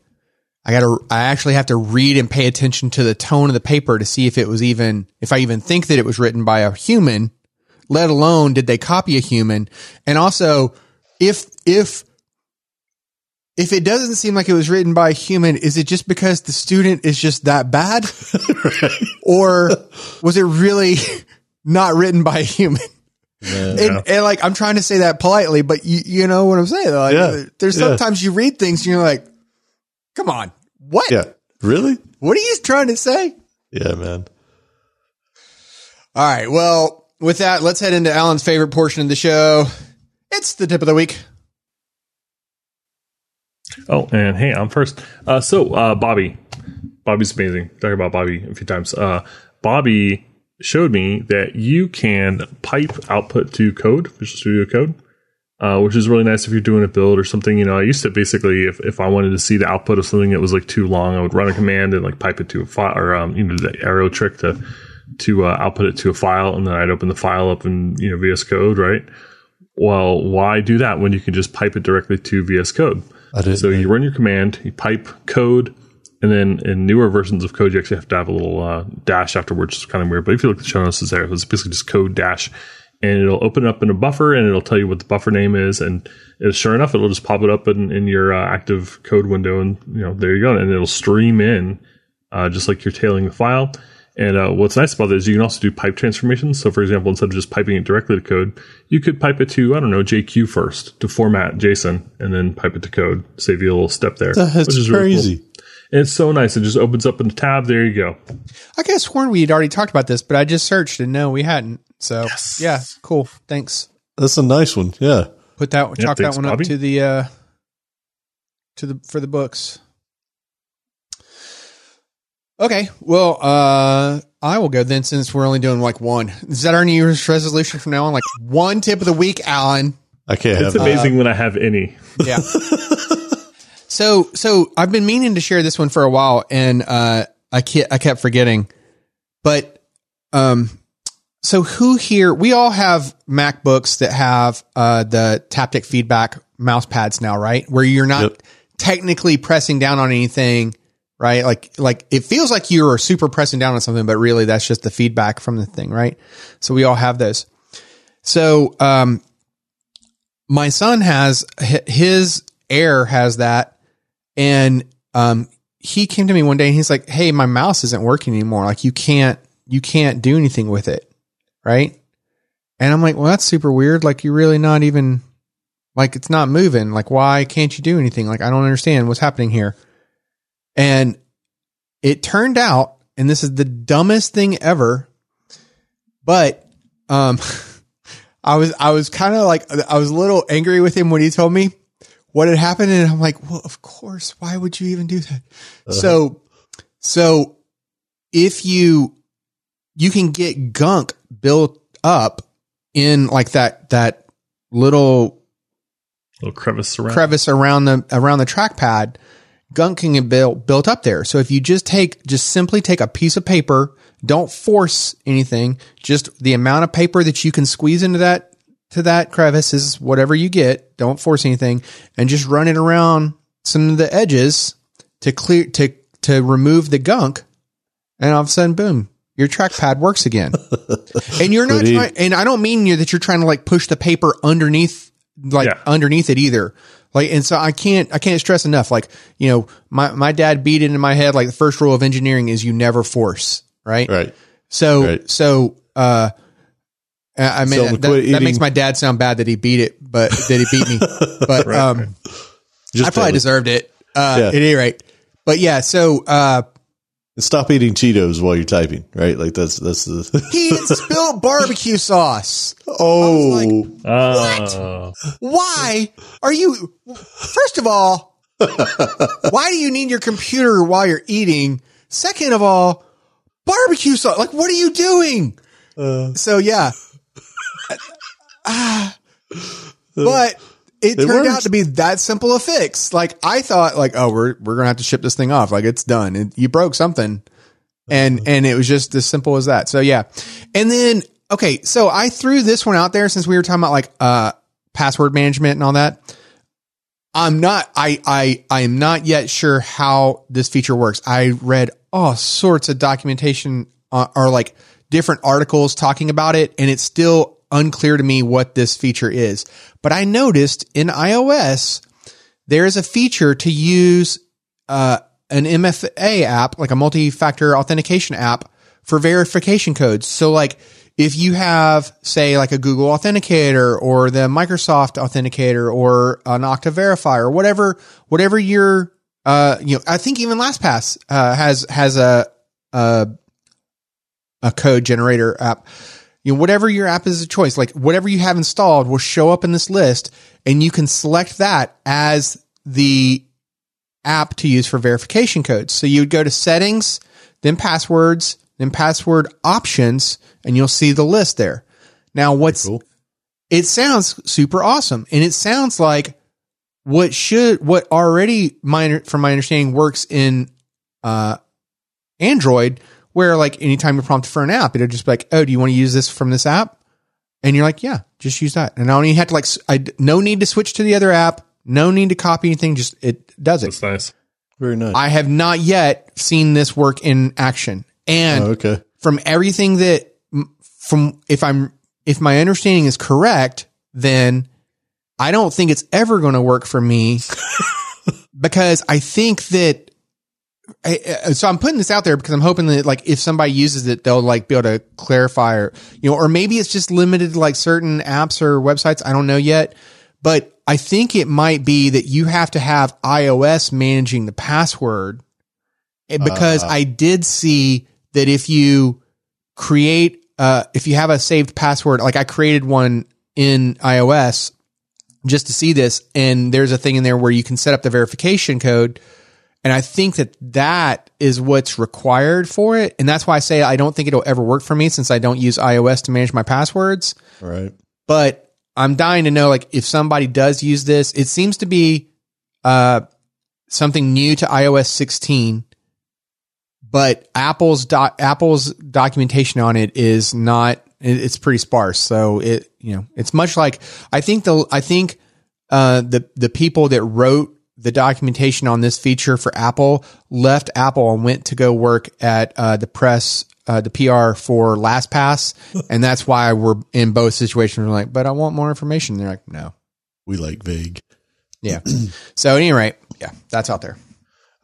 I actually have to read and pay attention to the tone of the paper to see if it was even, if I even think that it was written by a human, let alone did they copy a human. And also, if it doesn't seem like it was written by a human, is it just because the student is just that bad? Right. Or was it really not written by a human? Yeah. And like, I'm trying to say that politely, but you know what I'm saying? Like, yeah. There's sometimes you read things and you're like, come on. What? Yeah. Really? What are you trying to say? Yeah, man. All right. Well, with that, let's head into Alan's favorite portion of the show. It's the tip of the week. Oh, and hey, I'm first. So Bobby. Bobby's amazing. Talk about Bobby a few times. Bobby showed me that you can pipe output to code, Visual Studio Code. Which is really nice if you're doing a build or something. I used to basically, if I wanted to see the output of something that was like too long, I would run a command and like pipe it to a file, or the arrow trick to output it to a file, and then I'd open the file up in VS Code, right? Well, why do that when you can just pipe it directly to VS Code? You run your command, you pipe code, and then in newer versions of code, you actually have to have a little dash afterwards, which is kind of weird. But if you look at the show notes, it's basically just code dash. And it'll open up in a buffer, and it'll tell you what the buffer name is. And sure enough, it'll just pop it up in your active code window. And, there you go. And it'll stream in just like you're tailing the file. And what's nice about this is you can also do pipe transformations. So, for example, instead of just piping it directly to code, you could pipe it to, JQ first to format JSON and then pipe it to code. Save you a little step there. That's crazy. Really cool. And it's so nice. It just opens up in the tab. There you go. I could have sworn we had already talked about this, but I just searched, and no, we hadn't. So, yes. Yeah, cool. Thanks. That's a nice one. Yeah. Chalk that one up to the for the books. Okay. Well, I will go then, since we're only doing like one. Is that our New Year's resolution from now on? Like one tip of the week, Alan. I can't. It's amazing when I have any. Yeah. So I've been meaning to share this one for a while, and I kept forgetting. But so who here, we all have MacBooks that have the Taptic Feedback mouse pads now, right? Where you're not technically pressing down on anything, right? Like it feels like you're super pressing down on something, but really that's just the feedback from the thing, right? So we all have those. So my son has, his Air has that, and he came to me one day and he's like, hey, my mouse isn't working anymore. Like you can't do anything with it. Right. And I'm like, well, that's super weird. Like, you're really not even, like, it's not moving. Like, why can't you do anything? Like, I don't understand what's happening here. And it turned out, and this is the dumbest thing ever, but I was kind of like, I was a little angry with him when he told me what had happened. And I'm like, well, of course, why would you even do that? Uh-huh. So if you can get gunk built up in like that little crevice around the trackpad. Gunk can get built up there. So if you just simply take a piece of paper, don't force anything, just the amount of paper that you can squeeze into that crevice is whatever you get. Don't force anything, and just run it around some of the edges to clear, to remove the gunk, and all of a sudden, boom. Your trackpad works again. And you're not trying, and I don't mean that you're trying to like push the paper underneath, underneath it either. Like, and so I can't stress enough. Like, my dad beat into my head. Like, the first rule of engineering is you never force. Right. Right. So, right. I mean, that makes my dad sound bad that he beat it, but that he beat me, but, right. I probably deserved it. At any rate, but yeah. So, stop eating Cheetos while you're typing, right? Like that's the he had spilled barbecue sauce. Oh, I was like, what? Why are you? First of all, why do you need your computer while you're eating? Second of all, barbecue sauce. Like, what are you doing? So yeah, But it turned out to be that simple a fix. Like, I thought, like, oh, we're going to have to ship this thing off. Like, it's done. And you broke something. And it was just as simple as that. So, yeah. And then, okay, so I threw this one out there since we were talking about, like, password management and all that. I am not yet sure how this feature works. I read all sorts of documentation or like different articles talking about it, and it's still unclear to me what this feature is. But I noticed in iOS, there is a feature to use an MFA app, like a multi-factor authentication app, for verification codes. So like if you have, say, like a Google Authenticator or the Microsoft Authenticator or an Okta Verify or whatever your, I think even LastPass has a code generator app. You know, whatever your app is a choice, like whatever you have installed will show up in this list, and you can select that as the app to use for verification codes. So you would go to settings, then passwords, then password options, and you'll see the list there. Now, It sounds super awesome, and it sounds like from my understanding, works in Android, where like anytime you prompt for an app, it'll just be like, oh, do you want to use this from this app? And you're like, yeah, just use that. And I don't even have to no need to switch to the other app. No need to copy anything. Just it does it. That's nice. Very nice. I have not yet seen this work in action. And from everything that if my understanding is correct, then I don't think it's ever going to work for me because I think that. So I'm putting this out there because I'm hoping that like if somebody uses it, they'll like be able to clarify or maybe it's just limited to like certain apps or websites. I don't know yet, but I think it might be that you have to have iOS managing the password because I did see that if you create if you have a saved password, like I created one in iOS just to see this. And there's a thing in there where you can set up the verification code. And I think that is what's required for it. And that's why I say I don't think it'll ever work for me since I don't use iOS to manage my passwords. Right. But I'm dying to know, like, if somebody does use this, it seems to be something new to iOS 16. But Apple's documentation on it is not. It's pretty sparse. So it, it's much like I think the people that wrote the documentation on this feature for Apple left Apple and went to go work at the PR for LastPass. And that's why we're in both situations. We're like, but I want more information. They're like, no, we like vague. Yeah. So at any rate, yeah, that's out there.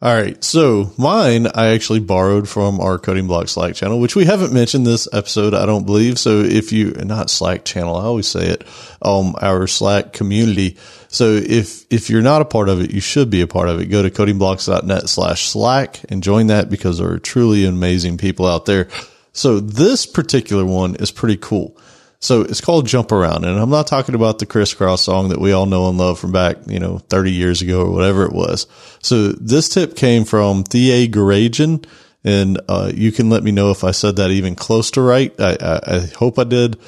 All right. So mine, I actually borrowed from our Coding Blocks Slack channel, which we haven't mentioned this episode, I don't believe. So if you not Slack channel, I always say it, our Slack community. So if you're not a part of it, you should be a part of it. Go to codingblocks.net/Slack and join that because there are truly amazing people out there. So this particular one is pretty cool. So it's called Jump Around, and I'm not talking about the crisscross song that we all know and love from back, 30 years ago or whatever it was. So this tip came from Thea Garajan, and you can let me know if I said that even close to right. I hope I did.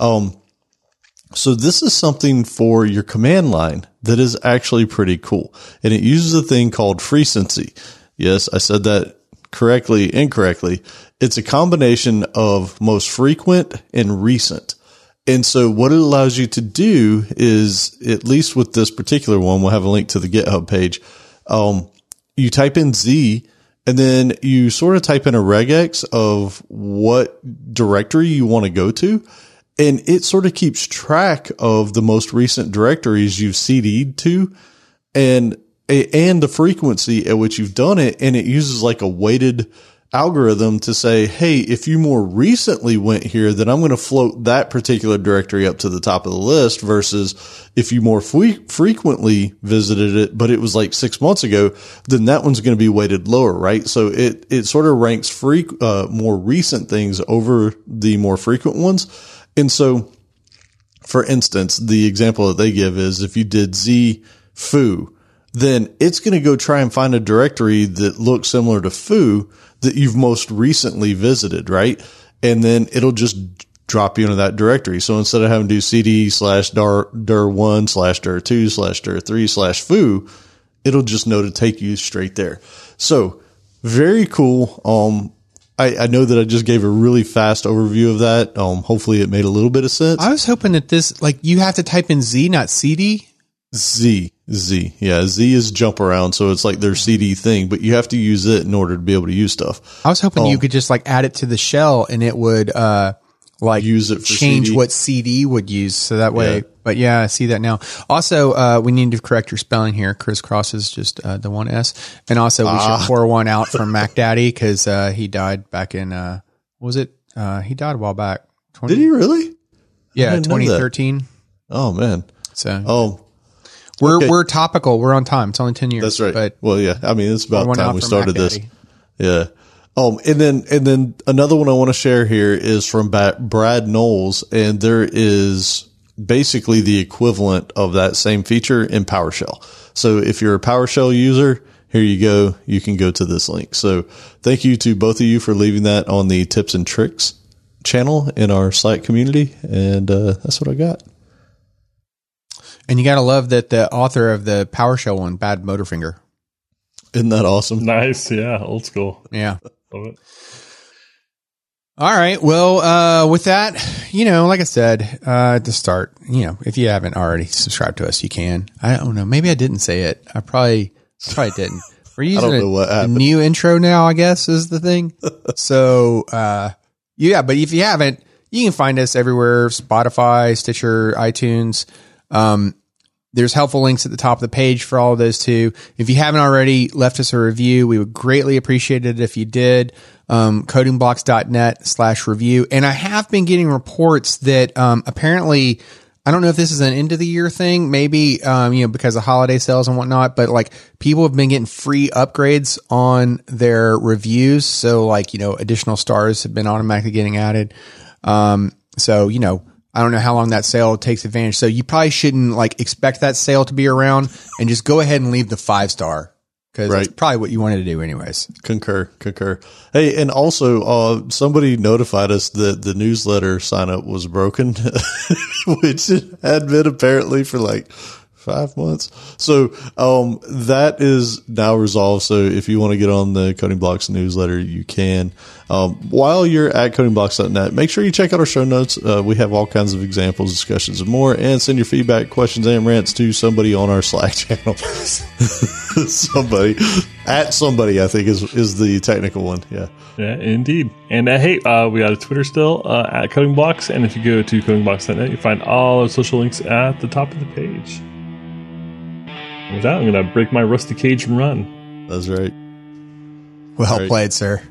So this is something for your command line that is actually pretty cool, and it uses a thing called frequency. Yes, I said that correctly, incorrectly. It's a combination of most frequent and recent. And so what it allows you to do is, at least with this particular one, we'll have a link to the GitHub page. You type in Z, and then you sort of type in a regex of what directory you want to go to. And it sort of keeps track of the most recent directories you've CD'd to and the frequency at which you've done it. And it uses like a weighted algorithm to say, hey, if you more recently went here, then I'm going to float that particular directory up to the top of the list versus if you more frequently visited it, but it was like 6 months ago, then that one's going to be weighted lower, right? So it sort of ranks more recent things over the more frequent ones. And so, for instance, the example that they give is if you did Z foo, then it's going to go try and find a directory that looks similar to foo that you've most recently visited, right? And then it'll just drop you into that directory. So instead of having to do cd/dir1/dir2/dir3/foo, it'll just know to take you straight there. So very cool. I know that I just gave a really fast overview of that. Hopefully it made a little bit of sense. I was hoping that this, like, you have to type in Z, not CD. Z. Yeah. Z is jump around. So it's like their CD thing, but you have to use it in order to be able to use stuff. I was hoping you could just like add it to the shell and it would, like use it for change CD. What CD would use. So that way, yeah. But yeah, I see that now. Also, we need to correct your spelling here. Crisscross is just the one S. And also we should pour one out for Mac Daddy because he died back in, what was it? He died a while back. Did he really? Yeah, 2013. Oh, man. So we're topical. We're on time. It's only 10 years. That's right. But well, yeah. I mean, it's about time we started this. Yeah. And then another one I want to share here is from Brad Knowles, and there is basically the equivalent of that same feature in PowerShell. So if you're a PowerShell user, here you go. You can go to this link. So thank you to both of you for leaving that on the tips and tricks channel in our Slack community. And that's what I got. And you got to love that the author of the PowerShell one, Bad Motorfinger. Isn't that awesome? Nice. Yeah. Old school. Yeah. Love it. All right. Well, with that, you know, like I said, at the start, you know, if you haven't already subscribed to us, you can. I don't know. Maybe I didn't say it. I probably didn't. We're using a new intro now, I guess, is the thing. So, yeah, but if you haven't, you can find us everywhere. Spotify, Stitcher, iTunes. There's helpful links at the top of the page for all of those too. If you haven't already left us a review, we would greatly appreciate it if you did. Codingblocks.net/review. And I have been getting reports that apparently, I don't know if this is an end of the year thing, maybe you know, because of holiday sales and whatnot, but like people have been getting free upgrades on their reviews. So like, you know, additional stars have been automatically getting added. So, you know, I don't know how long that sale takes advantage. So you probably shouldn't like expect that sale to be around and just go ahead and leave the 5-star because that's probably what you wanted to do anyways. Concur. Hey, and also somebody notified us that the newsletter sign up was broken, which it had been apparently for like 5 months. So that is now resolved. So if you want to get on the Coding Blocks newsletter, you can. While you're at codingblocks.net, make sure you check out our show notes. We have all kinds of examples, discussions, and more. And send your feedback, questions, and rants to somebody on our Slack channel. somebody, I think, is the technical one. Yeah. Yeah, indeed. And hey, we got a Twitter still at Coding Blocks. And if you go to codingblocks.net, you find all our social links at the top of the page. With that, I'm going to break my rusty cage and run. That's right. Well played, sir.